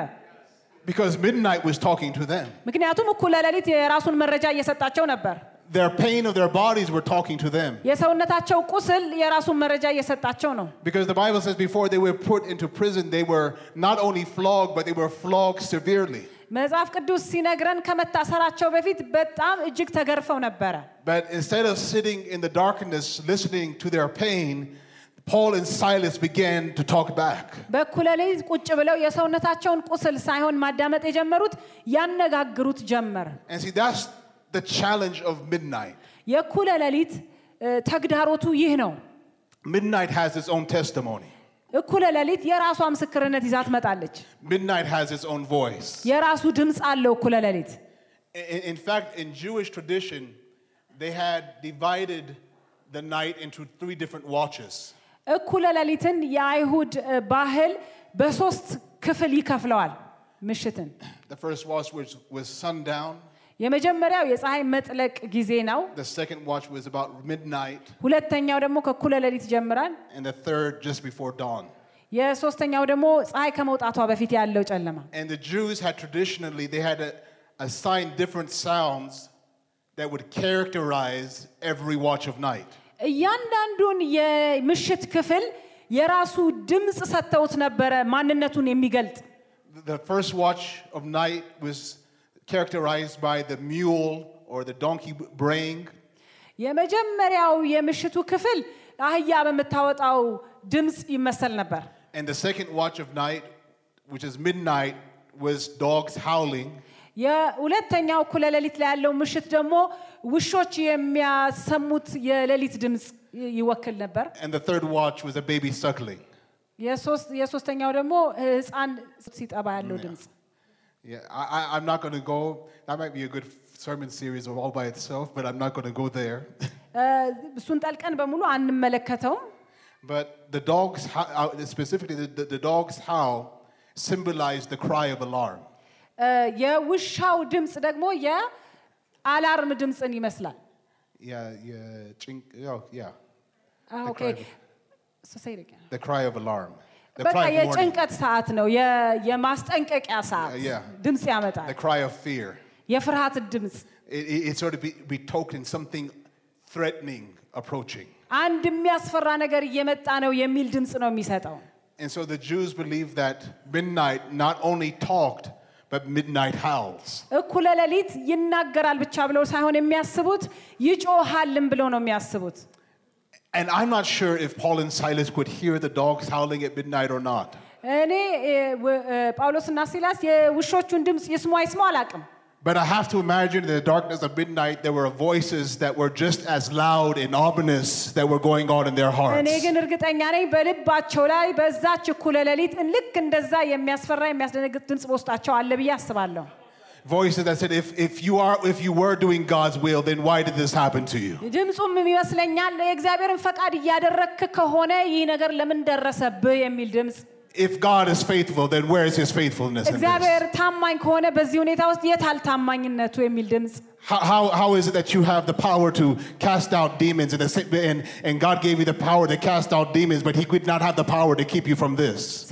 Because midnight was talking to them. ምክንያቱም እኩለ ሌሊት የራሱን መረጃ እየሰጣቸው ነበር። Their pain of their bodies were talking to them. የሰውነታቸው ቁስል የራሱን መረጃ እየሰጣቸው ነው። Because the Bible says before they were put into prison they were not only flogged but they were flogged severely. መጽሐፍ ቅዱስ ሲነግረን ከመታሰራቸው በፊት በጣም እጅግ ተገርፈው ነበር። But instead of sitting in the darkness listening to their pain, Paul and Silas began to talk back. በእኩለ ሌሊት ቁጭ ብለው የሰውነታቸውን ቁስል ሳይሆን ማዳመጥ የጀመሩት ያነጋግሩት ጀመር። And see that's the challenge of midnight. የእኩለ ሌሊት ተግዳሮቱ ይህ ነው። Midnight has its own testimony. Midnight has its own voice. In, in fact, in Jewish tradition, they had divided the night into three different watches. The first watch was, was sundown. The second watch was about midnight. And the third just before dawn. And the Jews had traditionally, they had a, assigned different sounds that would characterize every watch of night. The first watch of night was characterized by the mule or the donkey braying. And the second watch of night, which is midnight, was dogs howling. And the third watch was a baby suckling. Yeah, yeah I, I'm not going to go. That might be a good sermon series all by itself, but I'm not going to go there. But the dogs, specifically the, the, the dogs howl, symbolize the cry of alarm. Yeah, yeah, yeah, yeah. Ah, okay. So say it again. The cry of alarm. The cry of warning. Yeah, yeah. The cry of fear. It, it sort of be, betokens something threatening approaching. And so the Jews believed that midnight not only talked, but midnight howls. And I'm not sure if Paul and Silas could hear the dogs howling at midnight or not. But I have to imagine in the darkness of midnight, there were voices that were just as loud and ominous that were going on in their hearts. Voices that said, if, if, you are, if you were doing God's will, then why did this happen to you? If God is faithful, then where is his faithfulness in this? How, how, how is it that you have the power to cast out demons, and, the, and, and God gave you the power to cast out demons, but he could not have the power to keep you from this?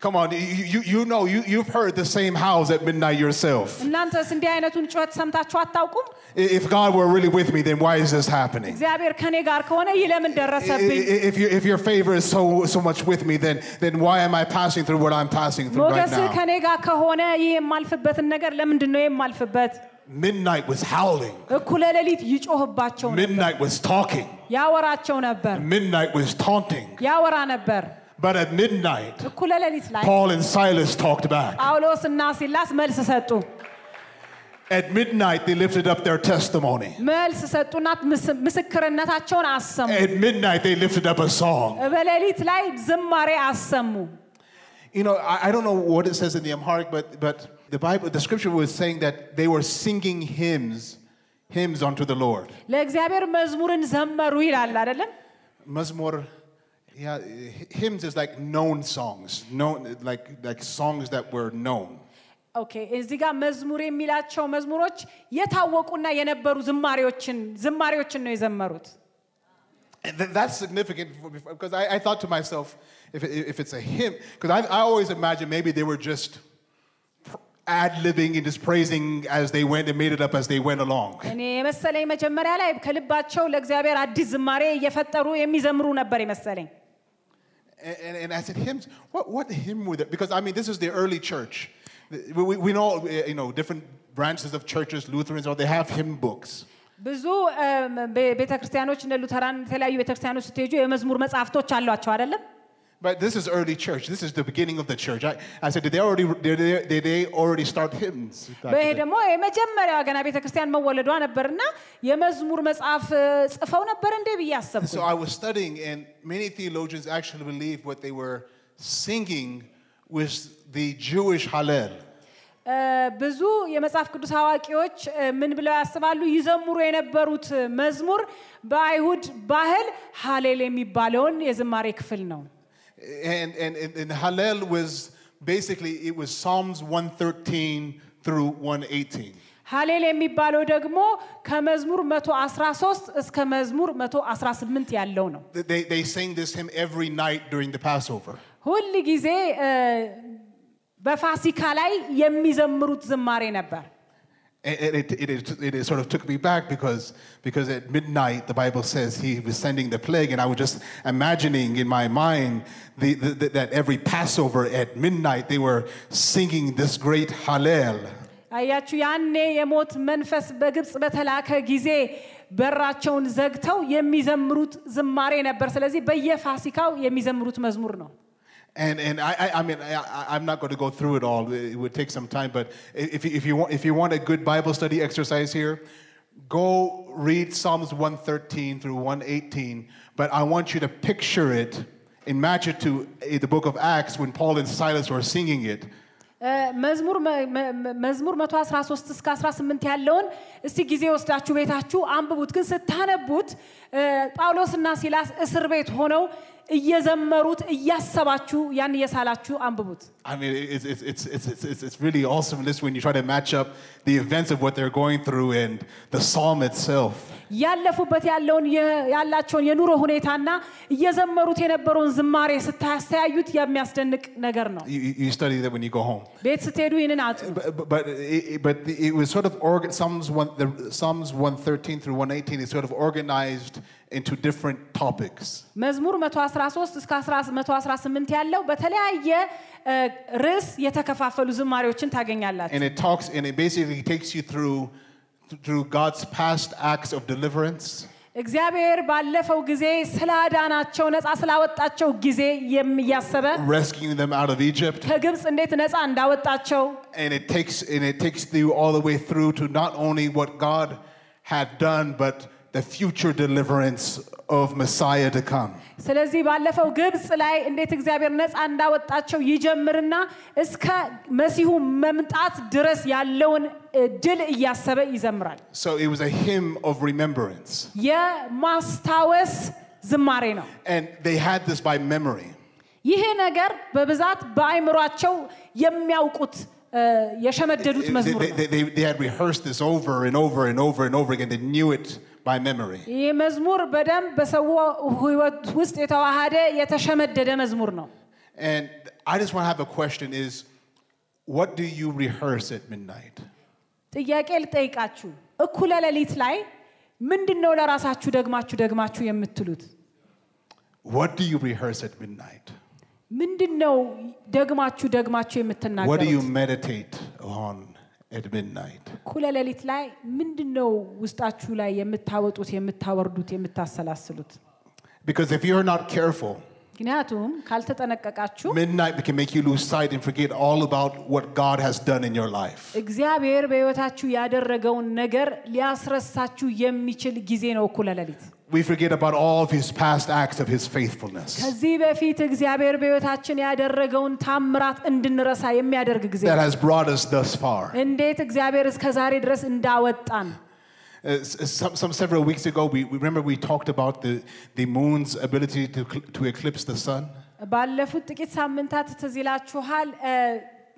Come on, you, you, you know, you, you've heard the same howls at midnight yourself. If God were really with me, then why is this happening? If, you, if your favor is so, so much with me, then, then why am I passing through what I'm passing through right now? Midnight was howling. Midnight was talking. Midnight was taunting. But at midnight, Paul and Silas talked back. At midnight, they lifted up their testimony. At midnight, they lifted up a song. You know, I, I don't know what it says in the Amharic, but, but the Bible, the scripture was saying that they were singing hymns, hymns unto the Lord. Mazmur. Yeah, hymns is like known songs, known like like songs that were known. Okay, eziga mezmure milacho mezmuroch yetawokuna yeneberu zimariyochin zimariyochin no yezemarut. That's significant because I, I thought to myself, if if it's a hymn, because I, I always imagine maybe they were just ad-libbing and just praising as they went and made it up as they went along. And, and, and I said, hymns? What, what hymn were that? Because, I mean, this is the early church. We, we, we know, you know, different branches of churches, Lutherans, or they have hymn books. But this is early church. This is the beginning of the church. I, I said, did they already did they, did they already start hymns? So I was studying, and many theologians actually believe what they were singing was the Jewish Hallel. ብዙ የመጽሐፍ ቅዱስ አዋቂዎች ምን ብለው ያስባሉ ይዘምሩ የነበሩት መዝሙር በአይሁድ ባህል ሃሌል የሚባለውን የዝማሬ ክፍል ነው and and and Hallel was basically it was Psalms one thirteen through one eighteen ሃሌል የሚባለው ደግሞ ከመዝሙር one thirteen እስከ መዝሙር one eighteen ያለው ነው they they sang this hymn every night during the Passover ሁል ጊዜ በፋሲካ ላይ የሚዘምሩት ዝማሬ ነበር it it it sort of took me back because because at midnight the Bible says he was sending the plague and I was just imagining in my mind the, the, the, that every Passover at midnight they were singing this great Hallel አያችሁ ያኔ የሞት መንፈስ በግብጽ በተላከ ጊዜ በራቸውን ዘግተው የሚዘምሩት ዝማሬ ነበር ስለዚህ በየፋሲካው የሚዘምሩት መዝሙር ነው And and I I I mean I I'm not going to go through it all. It would take some time, but if if you want if you want a good Bible study exercise here, go read Psalms one thirteen through one eighteen, but I want you to picture it and match it to the book of Acts when Paul and Silas were singing it. መዝሙር መዝሙር one thirteen እስከ eighteen ያለውን እስቲ ጊዜ ወስዳችሁ ቤታችሁ አንብቡት ግን ስታነቡት ጳውሎስና ሲላስ እስር ቤት ሆነው እየዘመሩት እያሰባችሁ ያን እየሳላችሁ አንብቡት I mean it's it's it's it's it's really awesome this when you try to match up the events of what they're going through and the psalm itself ያለፉበት ያለውን ያላቸውን የኑሮ ሁኔታና እየዘመሩት የነበረውን ዝማሬ ስታስተያዩት የሚያስደንቅ ነገር ነው You study that when you go home ቤት ስትሄዱ ይሄንን አጥኑ But but it was sort of Psalms one thirteen through one eighteen is sort of organized into different topics መዝሙር one thirteen እስከ one eighteen ያለው በተለያየ ርዕስ የተከፋፈሉ ዝማሬዎችን ታገኛላችሁ And it talks and it basically takes you through through God's past acts of deliverance እግዚአብሔር ባለፈው ጊዜ ስላዳናቸው ነፃ ስላወጣቸው ጊዜ የሚያሰበ rescuing them out of Egypt ከግብጽ እንዴት ነፃ እንዳወጣቸው And it takes and it takes you all the way through to not only what God had done but the future deliverance of Messiah to come ስለዚህ ባለፈው ግብጽ ላይ እንዴት እግዚአብሔር ነፃ እንዳወጣቸው ይጀምርና እስከ መሲሁ መምጣት ድረስ ያለውን ድል እያሰበ ይዘምራል So it was a hymn of remembrance የማስታወስ ዝማሬ ነው And they had this by memory ይሄ ነገር በብዛት በአእምሯቸው የሚያውቁት የሸመደዱት መዝሙር ነው They had rehearsed this over and over and over and over again they knew it by memory ይህ መዝሙር በደም በሰው ህይወት ውስጥ የተዋሃደ የተሸመደደ መዝሙር ነው And I just want to have a question is what do you rehearse at midnight ጥያቄ ልጠይቃችሁ እኩለ ሌሊት ላይ ምንድነው ለራሳችሁ ደግማችሁ ደግማችሁ የምትሉት What do you rehearse at midnight ምንድነው ደግማችሁ ደግማችሁ የምትናገሩት What do you meditate on at midnight እኩለ ሌሊት ላይ ምንድነው ውስጣችሁ ላይ የምታወጡት የምታወርዱት የምታሰላስሉት Because if you're not careful ምክንያቱም ካልተጠነቀቃችሁ midnight can make you lose sight and forget all about what God has done in your life እግዚአብሔር በሕይወታችሁ ያደረገውን ነገር ሊያስረሳችሁ የሚችል ጊዜ ነው እኩለ ሌሊት We forget about all of his past acts of his faithfulness ከዚህ በፊት እግዚአብሔር በሕይወታችን ያደረገውን ታምራት እንድንረሳ የሚያደርግ ጊዜ That has brought us thus far እንዴት እግዚአብሔር እስከ ዛሬ ድረስ እንዳወጣን Uh, some, some several weeks ago we, we remember we talked about the the moon's ability to to eclipse the sun ባለፉት ጥቂት ሳምንታት ተዝላችኋል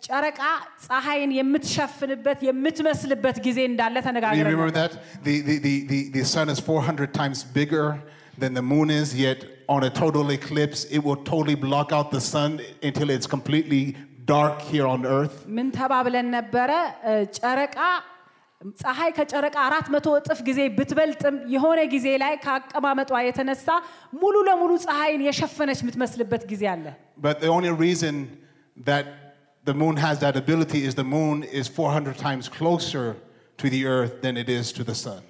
ጨረቃ ፀሐይን የምትሸፍንበት የምትመስልበት ጊዜ እንዳለ ተነጋግረናል You remember that the the the the sun is four hundred times bigger than the moon is yet on a total eclipse it will totally block out the sun until it's completely dark here on earth ምን ተባብለን ነበረ ጨረቃ ፀሐይ ከጨረቃ four hundred እጥፍ ጊዜ ብትበልጥም የሆነ ጊዜ ላይ ከአቀማመጧ የተነሳ ሙሉ ለሙሉ ፀሐይን የሸፈነች የምትመስልበት ጊዜ አለ But the only reason that the moon has that ability is the moon is four hundred times closer to the earth than it is to the sun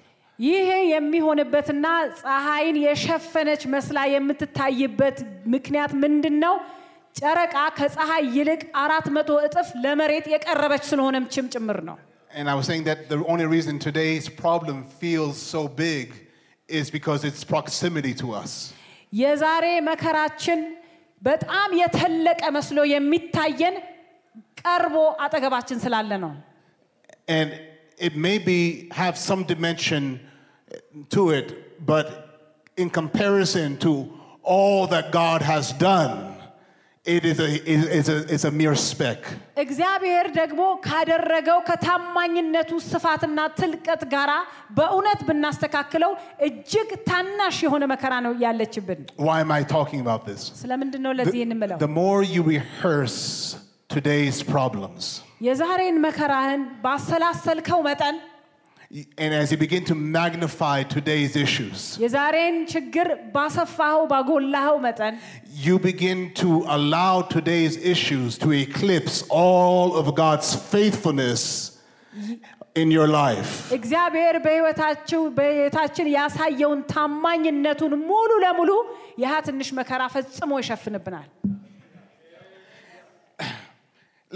ይሄ የሚሆንበትና ፀሐይን የሸፈነች መስላ የምትታይበት ምክንያት ምንድነው? ጨረቃ ከፀሐይ ይልቅ አራት መቶ እጥፍ ለመሬት የቀረበች ስለሆነም ጭምጭምር ነው። And I was saying that the only reason today's problem feels so big is because it's proximity to us. የዛሬ መከራችን በጣም የተለቀ መስሎ የሚታየን ቀርቦ አጠገባችን ስላለ ነው። And it may be have some dimension to it, but in comparison to all that God has done, it is a is a is a mere speck. እግዚአብሔር ደግሞ ካደረገው ከታማኝነቱ ስፋትና ጥልቀት ጋራ በእውነት ብናስተካክለው እጅግ ታናሽ የሆነ መከራ ነው ያለችብን። Why am I talking about this? ስለምንድነው ለዚህ እንመለው? The more you rehearse today's problems, የዛሬን መከራህን ባሰላሰልከው መጠን and as you begin to magnify today's issues, የዛሬን ችግር ባሰፋው ባጎላው መጠን you begin to allow today's issues to eclipse all of God's faithfulness in your life. እግዚአብሔር በህይወታችሁ በህይወታችን ያሳየውን ታማኝነቱን ሙሉ ለሙሉ ያ ትንሽ መከራ ፈጽሞ ይሸፍንብናል።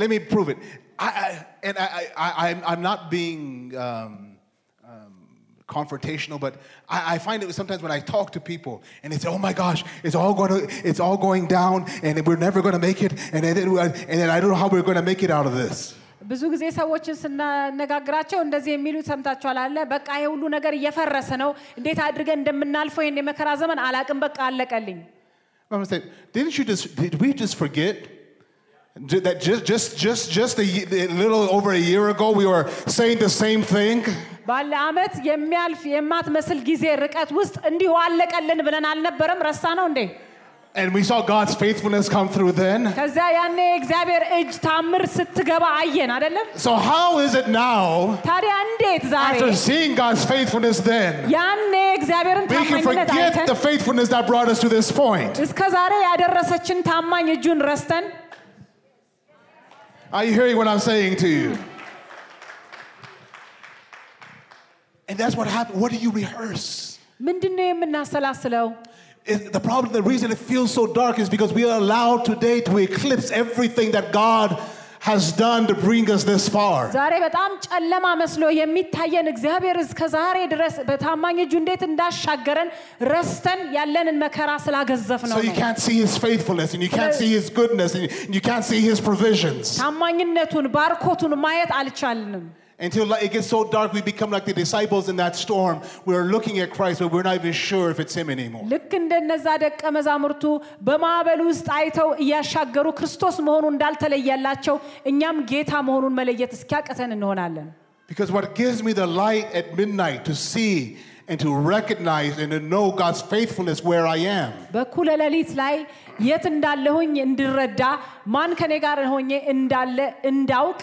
Let me prove it. I, I and I I I'm, I'm not being um um confrontational, but I I find it sometimes when I talk to people and they say, "Oh my gosh, it's all going to it's all going down and we're never going to make it and then and then I don't know how we're going to make it out of this." ብዙ ጊዜ ሰዎችን ስናነጋግራቸው እንደዚህ የሚሉ ሰምታችኋል አለ በቃ ይሄ ሁሉ ነገር እየፈረሰ ነው እንዴት አድርገን እንደምናልፈው ይሄን የመከራ ዘመን አላቅም በቃ አለቀልኝ። Mama said, "Didn't you just did we just forget?" That just just just just a, a little over a year ago we were saying the same thing. ባላመት የሚያልፍ የማትመስል ጊዜ ርቀት ውስጥ እንዲሁ አለቀልን ብለን አልነበረም ረሳነው እንዴ? And we saw God's faithfulness come through then. ከዛ ያኔ እግዚአብሔር እጅ ታምር ስትገባ አየን አይደለም? So how is it now? ታዲያ እንዴት ዛሬ? After seeing God's faithfulness then. ያኔ እግዚአብሔርን ታማኝነት አይተን. We forget the faithfulness that brought us to this point. እስከ ዛሬ ያደረሰችን ታማኝ እጁን ረስተን Are you hearing what I'm saying to you? And that's what happened. What do you rehearse? ምንድነው የምናሰላስለው? The problem, the reason it feels so dark is because we are allowed today to eclipse everything that God has done to bring us this far. ዛሬ በጣም ጨለማ መስሎ የሚታየን እግዚአብሔር እስከ ዛሬ ድረስ በታማኝ እጁ እንዴት እንዳሻገረን ረስተን ያለንን መከራ ስላገዘፍ ነው። So you can't see his faithfulness and you can't see his goodness and you can't see his provisions. ታማኝነቱን ባርኮቱን ማየት አልቻልንም። Until it gets so dark we become like the disciples in that storm. We're looking at Christ but we're not even sure if it's him anymore. ልክ እንደነዛ ደቀ መዛሙርቱ በማዕበል ውስጥ አይተው ያሻገሩ ክርስቶስ መሆኑን እንዳልተለያላቸው እኛም ጌታ መሆኑን መለየት እስኪያቀተን እንሆናለን። Because what gives me the light at midnight to see and to recognize and to know God's faithfulness where I am. በኩለ ሌሊት ላይ የት እንዳለሁኝ እንድረዳ ማን ከኔ ጋር ሆኜ እንዳለ እንዳውቅ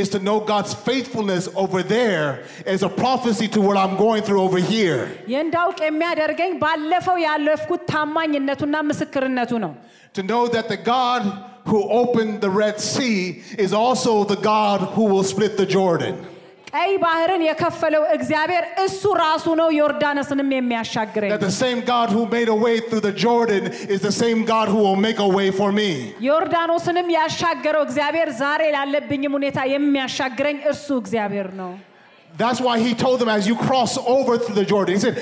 is to know God's faithfulness over there as a prophecy to what I'm going through over here. የእንዳውቅ የሚያደርገኝ ባለፈው ያለፍኩት ታማኝነቱና ምስክርነቱ ነው። To know that the God who opened the Red Sea is also the God who will split the Jordan. ቀይ ባህርን የከፈለው እግዚአብሔር እሱ ራሱ ነው ዮርዳኖስንም የሚያሻግረው። That the same God who made a way through the Jordan is the same God who will make a way for me. ዮርዳኖስንም ያሻገረው እግዚአብሔር ዛሬ ላለብኝ ሁኔታ የሚያሻግረኝ እርሱ እግዚአብሔር ነው። That's why he told them as you cross over through the Jordan, he said,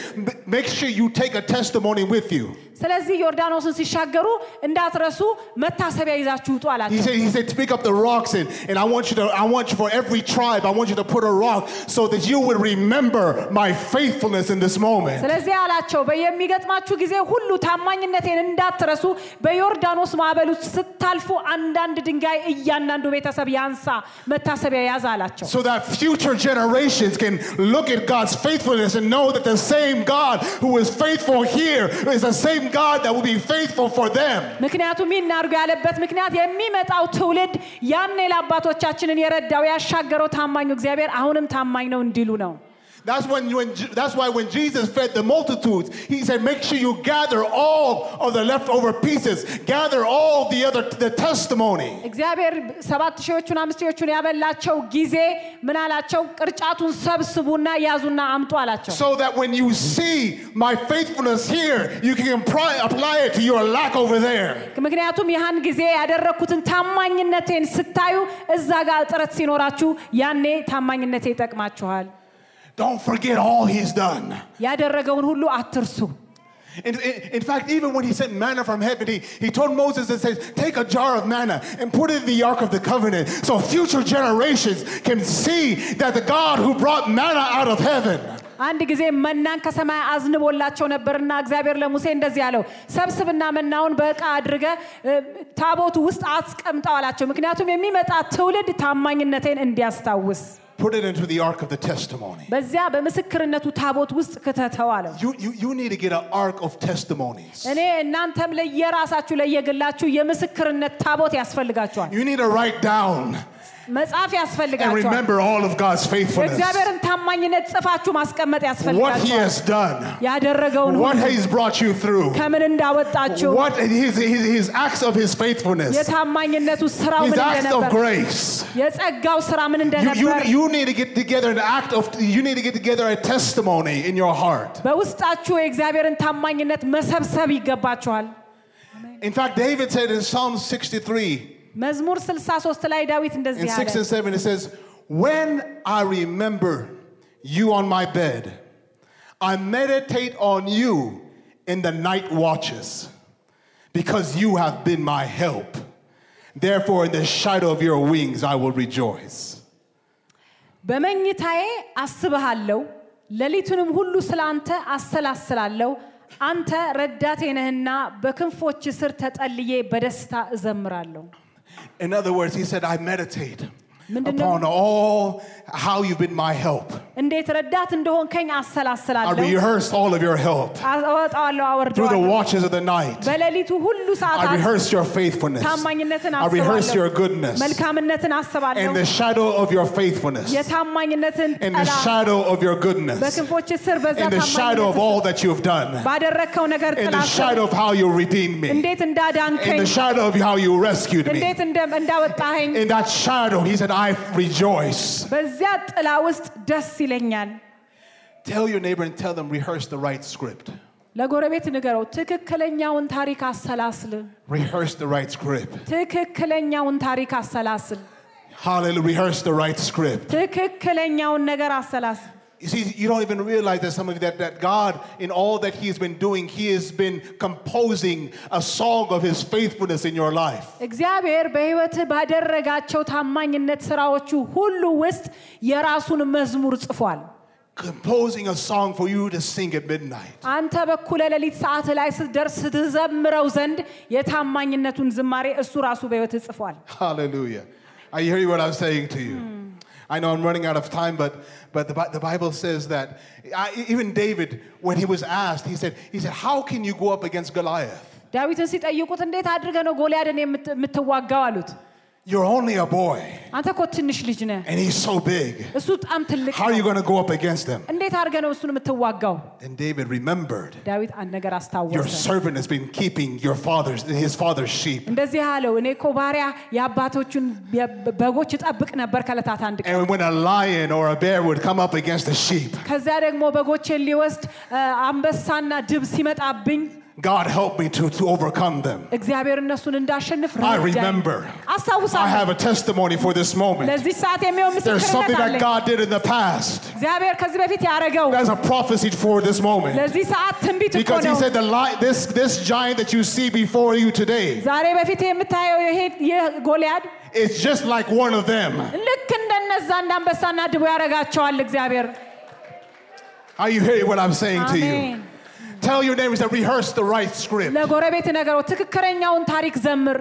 make sure you take a testimony with you. ስለዚህ ዮርዳኖስን ሲሻገሩ እንዳትረሱ መታሰቢያ ይዛችሁ ውጡ አላቸው። He said he said pick up the rocks and, and I want you to I want you for every tribe I want you to put a rock so that you will remember my faithfulness in this moment. ስለዚህ አላቸው በየሚገጥማችሁ ጊዜ ሁሉ ታማኝነቴን እንዳትረሱ በዮርዳኖስ ማዕበል ውስጥ ስታልፉ አንዳንድ ድንጋይ እያንዳንዱ ቤተሰብ ያንሳ መታሰቢያ ያዝ አላቸው። So that future generation can look at God's faithfulness and know that the same God who is faithful here is the same God that will be faithful for them. ምክንያቱም ይናርጉ ያለበት ምክንያት የሚመጣው ትውልድ ያኔ ለአባቶቻችንን የረዳው ያሻገረው ታማኝ እግዚአብሔር አሁንም ታማኝ ነው እንዲሉ ነው። That's when, when that's why when Jesus fed the multitudes, he said, make sure you gather all of the leftover pieces, gather all the other the testimony. እግዚአብሔር ሰባት ሺዎቹን አምስት ሺዎቹን ያበላቸው ጊዜ ምን አላቸው? ቅርጫቱን ሰብስቡና ያዙና አምጡ አላቸው. So that when you see my faithfulness here, you can apply, apply it to your lack over there. ምክንያቱም ያን ጊዜ ያደረኩትን ታማኝነቴን ስታዩ እዛ ጋር ጥረት ሲኖራችሁ ያኔ ታማኝነቴ ይጠቅማችኋል. Don't forget all he's done. ያደረገውን ሁሉ አትርሱ. In, in, in fact, even when he sent manna from heaven, he, he told Moses and says, take a jar of manna and put it in the Ark of the Covenant so future generations can see that the God who brought manna out of heaven. አንድ ጊዜ መናን ከሰማይ አዝንቦላቸው ነበርና እግዚአብሔር ለሙሴ እንደዚህ አለው ሰብስብና መናውን በእቃ አድርገ ታቦቱ ውስጥ አስቀምጣው አላቸው ምክንያቱም የሚመጣ ትውልድ ታማኝነቴን እንዲያስታውስ. Put it into the Ark of the Testimony. በዚያ በመስክርነቱ ታቦት ውስጥ ከተተው አለው. You you you need to get an ark of testimonies. እኔ እናንተም ለየራሳችሁ ለየግላችሁ የመስክርነት ታቦት ያስፈልጋችኋል. You need to write down. መጻፍ ያስፈልጋችኋል. And remember all of God's faithfulness. እግዚአብሔርን ታማኝነት ጽፋችሁ ማስቀመጥ ያስፈልጋችኋል. What he has done. ያደረገውን ሁሉ. What he's brought you through. ከምን እንዳወጣችሁ. What his his his acts of his faithfulness. የታማኝነቱ ስራው ምን እንደነበረ. His acts of grace. የጸጋው ስራ ምን እንደነበረ. You need to get together an act of you need to get together a testimony in your heart. በውስጣችሁ የእግዚአብሔርን ታማኝነት መሰብሰብ ይገባችኋል. In fact, David said in Psalms sixty-three መዝሙር sixty-three ላይ ዳዊት እንደዚህ አለ. In six and seven it says, when I remember you on my bed, I meditate on you in the night watches, because you have been my help. Therefore in the shadow of your wings I will rejoice. በመኝታዬ አስብሃለሁ ለሊቱንም ሁሉ ስላንተ አሰላስላለሁ አንተ ረዳቴ ነህና በክንፎች ስር ተጠልዬ በደስታ እዘምራለሁ. In other words, he said, I meditate upon all how you've been my help. እንዴት ረዳት እንደሆንከኝ አሰላስላለሁ. I rehearse all of your help. አወጣለሁ አወርዳለሁ. Through the watches of the night. በሌሊቱ ሁሉ ሰዓታት. I rehearse your faithfulness. ታማኝነትን አስባለሁ. I rehearse your goodness. መልካምነትን አስባለሁ. In the shadow of your faithfulness. የታማኝነትን ጥላ. In the shadow of your goodness. በክንፎች ስር በዛ ታማኝነት. In the shadow of all that you have done. ባደረከው ነገር ጥላ. In the shadow of how you redeemed me. እንዴት እንዳዳንከኝ. In the shadow of how you rescued me. እንዴት እንዳወጣኸኝ. In that shadow he said, I rejoice. በዚያ ጥላ ውስጥ ደስ ይለኛል. Tell your neighbor and tell them rehearse the right script. ለጎረቤት ንገረው ትክክለኛውን ታሪክ አሰላስል. Rehearse the right script. ትክክለኛውን ታሪክ አሰላስል. Hallelujah. Rehearse the right script. ትክክለኛውን ነገር አሰላስል. You see, you don't even realize that some of that that God in all that he has been doing, he has been composing a song of his faithfulness in your life. እግዚአብሔር በህይወት ባደረጋቸው ታማኝነት ስራዎቹ ሁሉ ውስጥ የራሱን መዝሙር ጽፏል. Composing a song for you to sing at midnight. አንተ በኩለ ለሊት ሰዓት ላይ ስትደርስ ስትዘምረው ዘንድ የታማኝነቱን ዝማሬ እሱ ራሱ በህይወት ጽፏል. Hallelujah. I hear you what I'm saying to you. Hmm. I know I'm running out of time, but but the, the Bible says that I, even David, when he was asked, he said, he said, how can you go up against Goliath? ዳዊትን ሲጠይቁት እንዴት አድርገህ ነው ጎልያድን የምትዋጋው አሉት? You're only a boy. አንተ እኮ ትንሽ ልጅ ነህ. And he's so big. እሱ በጣም ትልቅ ነው. How are you going to go up against him? እንዴት አድርገህ ነው እሱን የምትዋጋው? And David remembered. ዳዊት አንድ ነገር አስታወሰ. Your servant has been keeping your father's his father's sheep. እንደዚህ አለው እኔ እኮ ባሪያ የአባቶቹን በጎች እጠብቅ ነበር ከለታት አንድ ቀን. And when a lion or a bear would come up against the sheep. ከዛ ደግሞ በጎቼን ሊወስድ አንበሳና ድብ ሲመጣብኝ God help me to to overcome them. እግዚአብሔር እነሱን እንዳሸንፍ ረዳኝ. I remember. I have a testimony for this moment. ለዚህ ሰዓት የሚሆን ምስክርነት አለኝ. There's something that God did in the past. እግዚአብሔር ከዚህ በፊት ያደረገው. There's a prophecy for this moment. ለዚህ ሰዓት ትንቢት እኮ ነው. Because he said the light, this this giant that you see before you today. ዛሬ በፊት የምታየው ይሄ ጎልያድ is just like one of them. ልክ እንደነዛ እንዳንበሳና ድቡ ያደርጋቸዋል እግዚአብሔር. Are you hearing what I'm saying to you? Amen. Tell your neighbors that rehearse the right script. ለጎረቤት ነገሮ ትክክለኛውን ታሪክ ዘምር.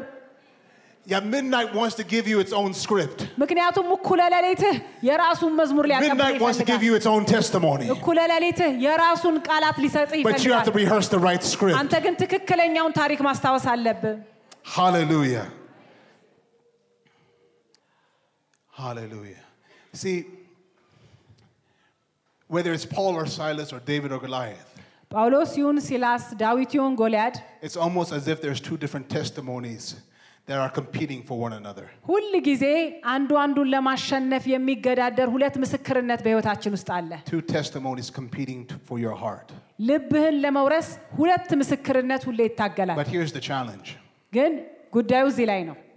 Yeah, midnight wants to give you its own script. ምክንያቱም እኩለ ሌሊት የራሱን መዝሙር ሊያቀርብ ይፈልጋል. Midnight wants to give you its own testimony. እኩለ ሌሊት የራሱን ቃላት ሊሰጥ ይፈልጋል. But you have to rehearse the right script. አንተ ግን ትክክለኛውን ታሪክ ማስታወስ አለብህ. Hallelujah. Hallelujah. See, whether it's Paul or Silas or David or Goliath. Paulus yun Silas, Dawit yun Goliath. It's almost as if there's two different testimonies that are competing for one another. Two testimonies competing for your heart. But here's the challenge.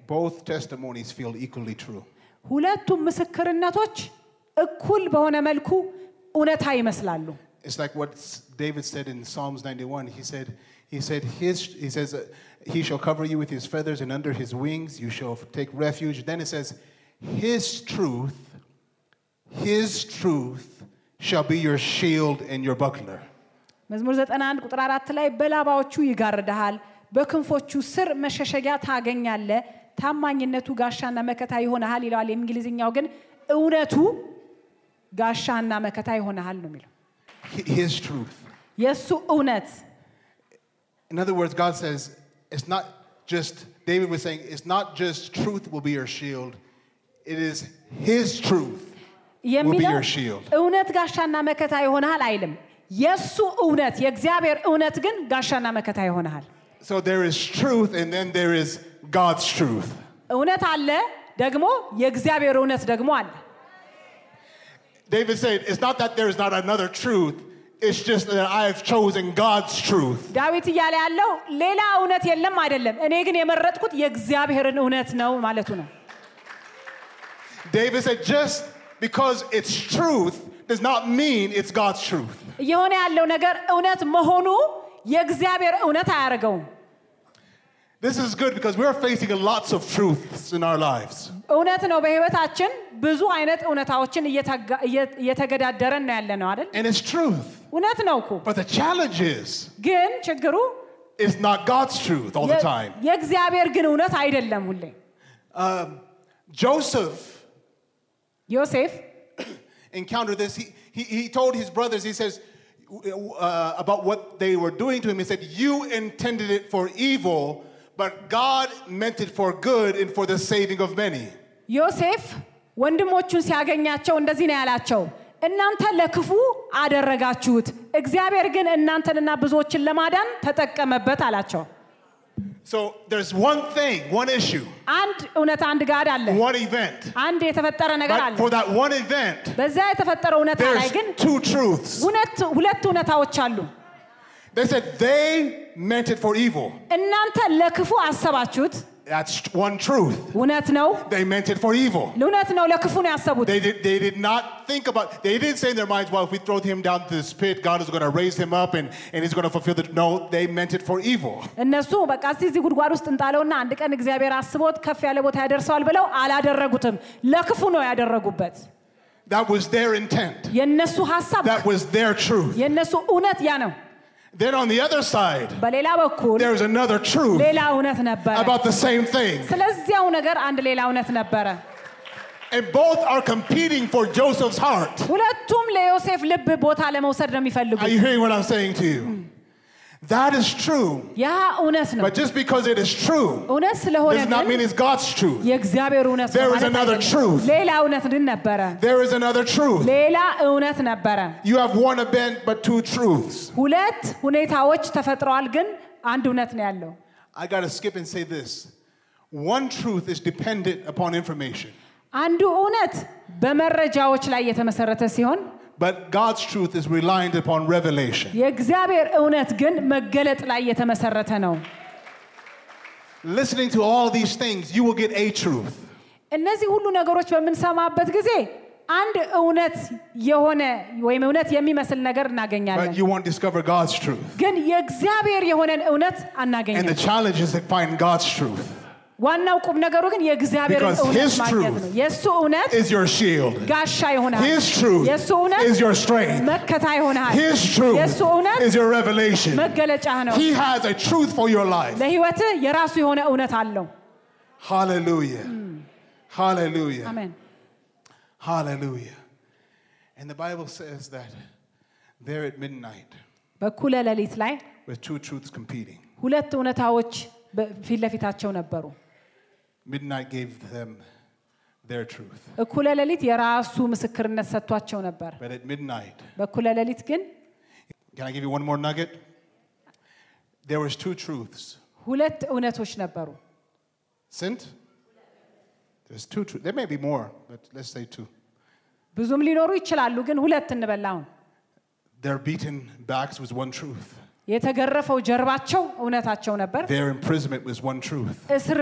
Both testimonies feel equally true. It's like what David said in Psalms ninety-one. He said, he said, his, he says, uh, he shall cover you with his feathers, and under his wings you shall take refuge. Then it says, his truth, his truth shall be your shield and your buckler. His truth. In other words, God says, it's not just, David was saying, it's not just truth will be your shield. It is his truth will be your shield. So there is truth, and then there is God's truth. David said, it's not that there is not another truth. It's just that I have chosen God's truth. David said, just because it's truth does not mean it's God's truth. This is good because we're facing lots of truths in our lives. And it's truth. But the challenge is, it's not God's truth all the time. Um, Joseph Joseph encountered this. He, he, he told his brothers, he says, uh, about what they were doing to him. He said, you intended it for evil, but God meant it for good and for the saving of many. Joseph, ወንድሞቹን ሲያገኛቸው እንደዚህ ነው ያላቸው እናንተ ለክፉ አደረጋችሁት እግዚአብሔር ግን እናንተንና ብዙዎችን ለማዳን ተጠቀመበት አላቸው. So there's one thing, one issue. አንድ እውነት አንድ ጋር አለ. One event. አንድ የተፈጠረ ነገር አለ. For that one event. በዛ የተፈጠረው እውነት ላይ ግን two truths. ሁለት ሁለት እውነታዎች አሉ. They said they meant it for evil. እናንተ ለክፉ አሰባችሁት. That's one truth. They meant it for evil. They did, they did not think about, they didn't say in their minds, well, if we throw him down to this pit, God is going to raise him up and, and he's going to fulfill the, no, they meant it for evil. That was their intent. That was their truth. Then on the other side, there is another truth about the same thing. And both are competing for Joseph's heart. Are you hearing what I'm saying to you? That is true. But just because it is true does not mean it's God's truth. There is another truth. There is another truth. You have one event but two truths. I got to skip and say this. One truth is dependent upon information. But God's truth is reliant upon revelation. Listening to all these things, you will get a truth. But you won't discover God's truth. And the challenge is to find God's truth. Because his truth is your shield. His truth is your strength. His truth is your revelation. He has a truth for your life. Hallelujah. Mm. Hallelujah. Amen. Hallelujah. And the Bible says that there at midnight, with two truths competing, midnight gave them their truth. But at midnight, can I give you one more nugget? There was two truths. Sent? There's two truths. There may be more, but let's say two. Their beaten backs was one truth. Their imprisonment was one truth. There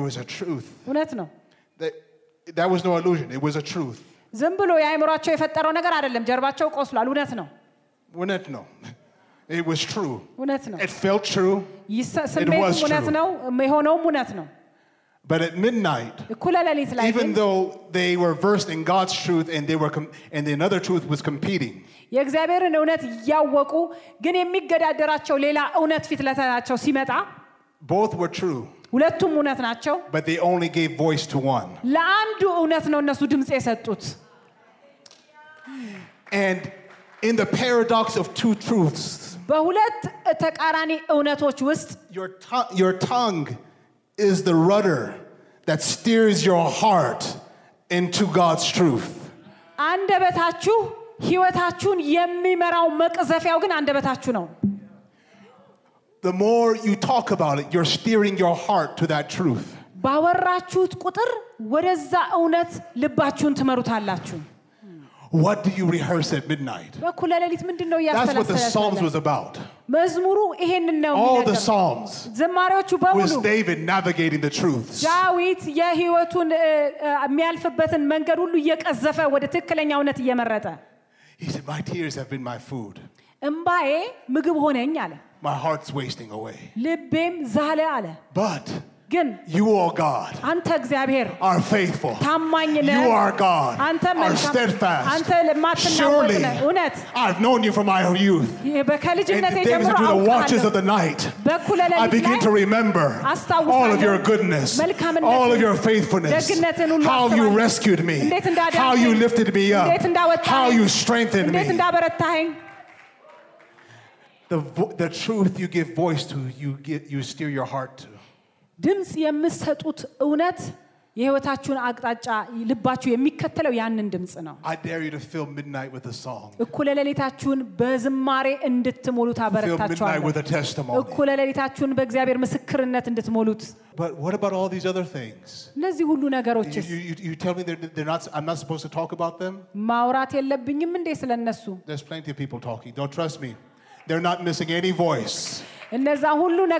was a truth. That, that was no illusion. It was a truth. It was true. It felt true. It was true. But at midnight, even though they were versed in God's truth and they were com and another truth was competing, both were true. But they only gave voice to one. And in the paradox of two truths, your, to your tongue is the rudder that steers your heart into God's truth. The more you talk about it, you're steering your heart to that truth. What do you rehearse at midnight? That's what the Psalms was about. All the Psalms was David navigating the truths. He said, my tears have been my food. My heart's wasting away. But you, O God, are faithful. You are God, are steadfast. Surely, I've known you from my youth. And the days through the watches of the night, I begin to remember all of your goodness, all of your faithfulness, how you rescued me, how you lifted me up, how you strengthened me. The, the truth you give voice to, you, get, you steer your heart to. I dare you to fill midnight with a song. Fill midnight with a testimony. But what about all these other things? You, you, you tell me they're, they're not, I'm not supposed to talk about them? There's plenty of people talking. Don't trust me. They're not missing any voice. Goliath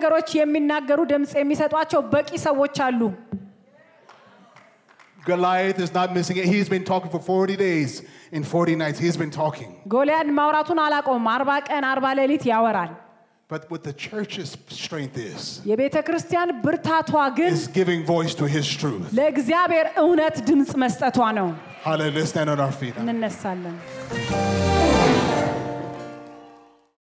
is not missing it. He's been talking for forty days and forty nights. He's been talking. But what the church's strength is, is giving voice to his truth. Hallelujah. Let's stand on our feet.